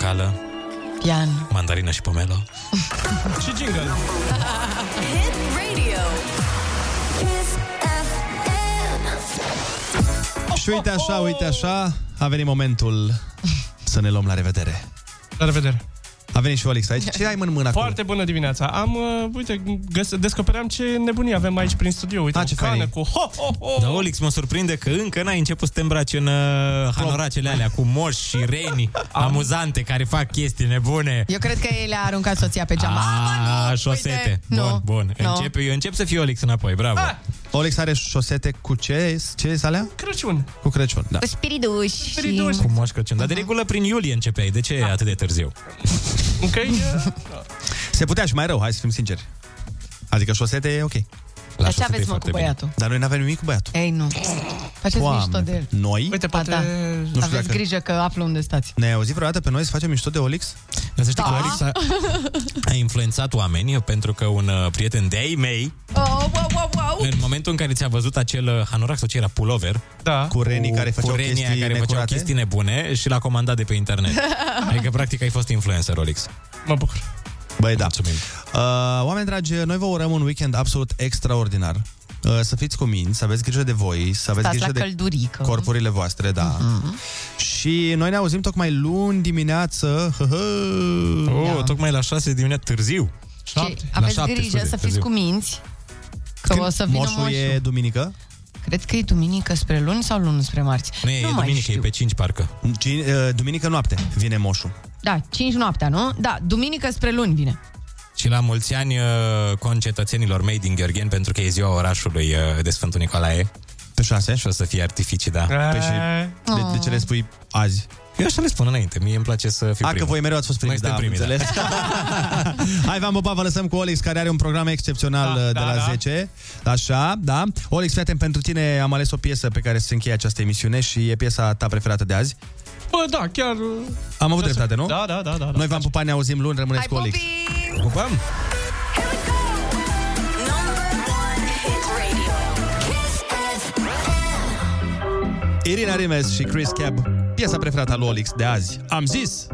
cocală, pian, mandarină și pomelo și jingle. Hit Radio Kiss FM. Și uite așa, a venit momentul să ne luăm la revedere. La revedere. A venit și Olix aici. Ce ai în mână acum? Foarte bună dimineața. Am, descopeream ce nebunie avem aici prin studio. Uite, o cană cu ho-ho-ho. Da, Olix, mă surprinde că încă n-ai început să te îmbraci în hanoracele alea cu moși și reni amuzante care fac chestii nebune. Eu cred că el a aruncat soția pe geam. Ah, șosete. Bun. No. Eu încep să fiu Olix înapoi. Bravo. Ah. Olix are șosete cu ce? Ce alea? Crăciun. Cu Crăciun, da. Cu spiriduși. Cu moș Crăciun. Dar de regulă prin iulie începeai. De ce e atât de târziu? Okay. Se putea și mai rău, hai să fim sinceri. Adică șosete e ok. Așa aveți, mă, cu băiatul. Bine. Dar noi n-avem nimic cu băiatul. Ei, nu. Faceți mișto de el. Noi? Uite, poate... Da. Nu știu, aveți grijă că află unde stați. Ne-ai auzit vreodată pe noi să facem mișto de Olix? Dar să știi că Olix a influențat oameni, pentru că un prieten de-ai mei, în momentul în care ți-a văzut acel hanorac sau ce era, pulover, da, cu renii care făceau chestii nebune, și l-a comandat de pe internet. Adică, practic, ai fost influencer, Olix. Mă bucur. Băi, da. Oameni dragi, noi vă urăm un weekend absolut extraordinar. Să fiți cu minți, să aveți grijă de voi, să aveți grijă de căldurică, corpurile voastre, da. Uh-huh. Și noi ne auzim tocmai luni dimineață. Tocmai la 6 dimineață târziu. Aveți grijă să fiți cu minți, că o să vină moșul. E duminică? Cred că e duminică spre luni sau luni spre marți. Nu e duminică, știu. E pe 5 parcă. Duminică noapte vine moșul. Da, 5 noaptea, nu? Da, duminică spre luni vine. Și la mulți ani concetățenilor mei din Gheorgheni, pentru că e ziua orașului de Sfântul Nicolae. Pe 6? Și o să fie artificii, da. De ce le spui azi? Eu așa le spun înainte, mie îmi place să fiu primul. Că voi mereu ați fost primii, da, înțeles. Da. Hai, v-am pupat, vă lăsăm cu Olix, care are un program excepțional de la 10. Așa, da. Olix, fii atent, pentru tine am ales o piesă pe care se încheie această emisiune și e piesa ta preferată de azi. Bă, da, chiar... Am avut dreptate, nu? Da. Noi v-am pupat, ne auzim luni, rămâneți cu Olix. Pupăm! Irina Rimes și Chris Cab, piesa preferată a lui Olix de azi. Am zis!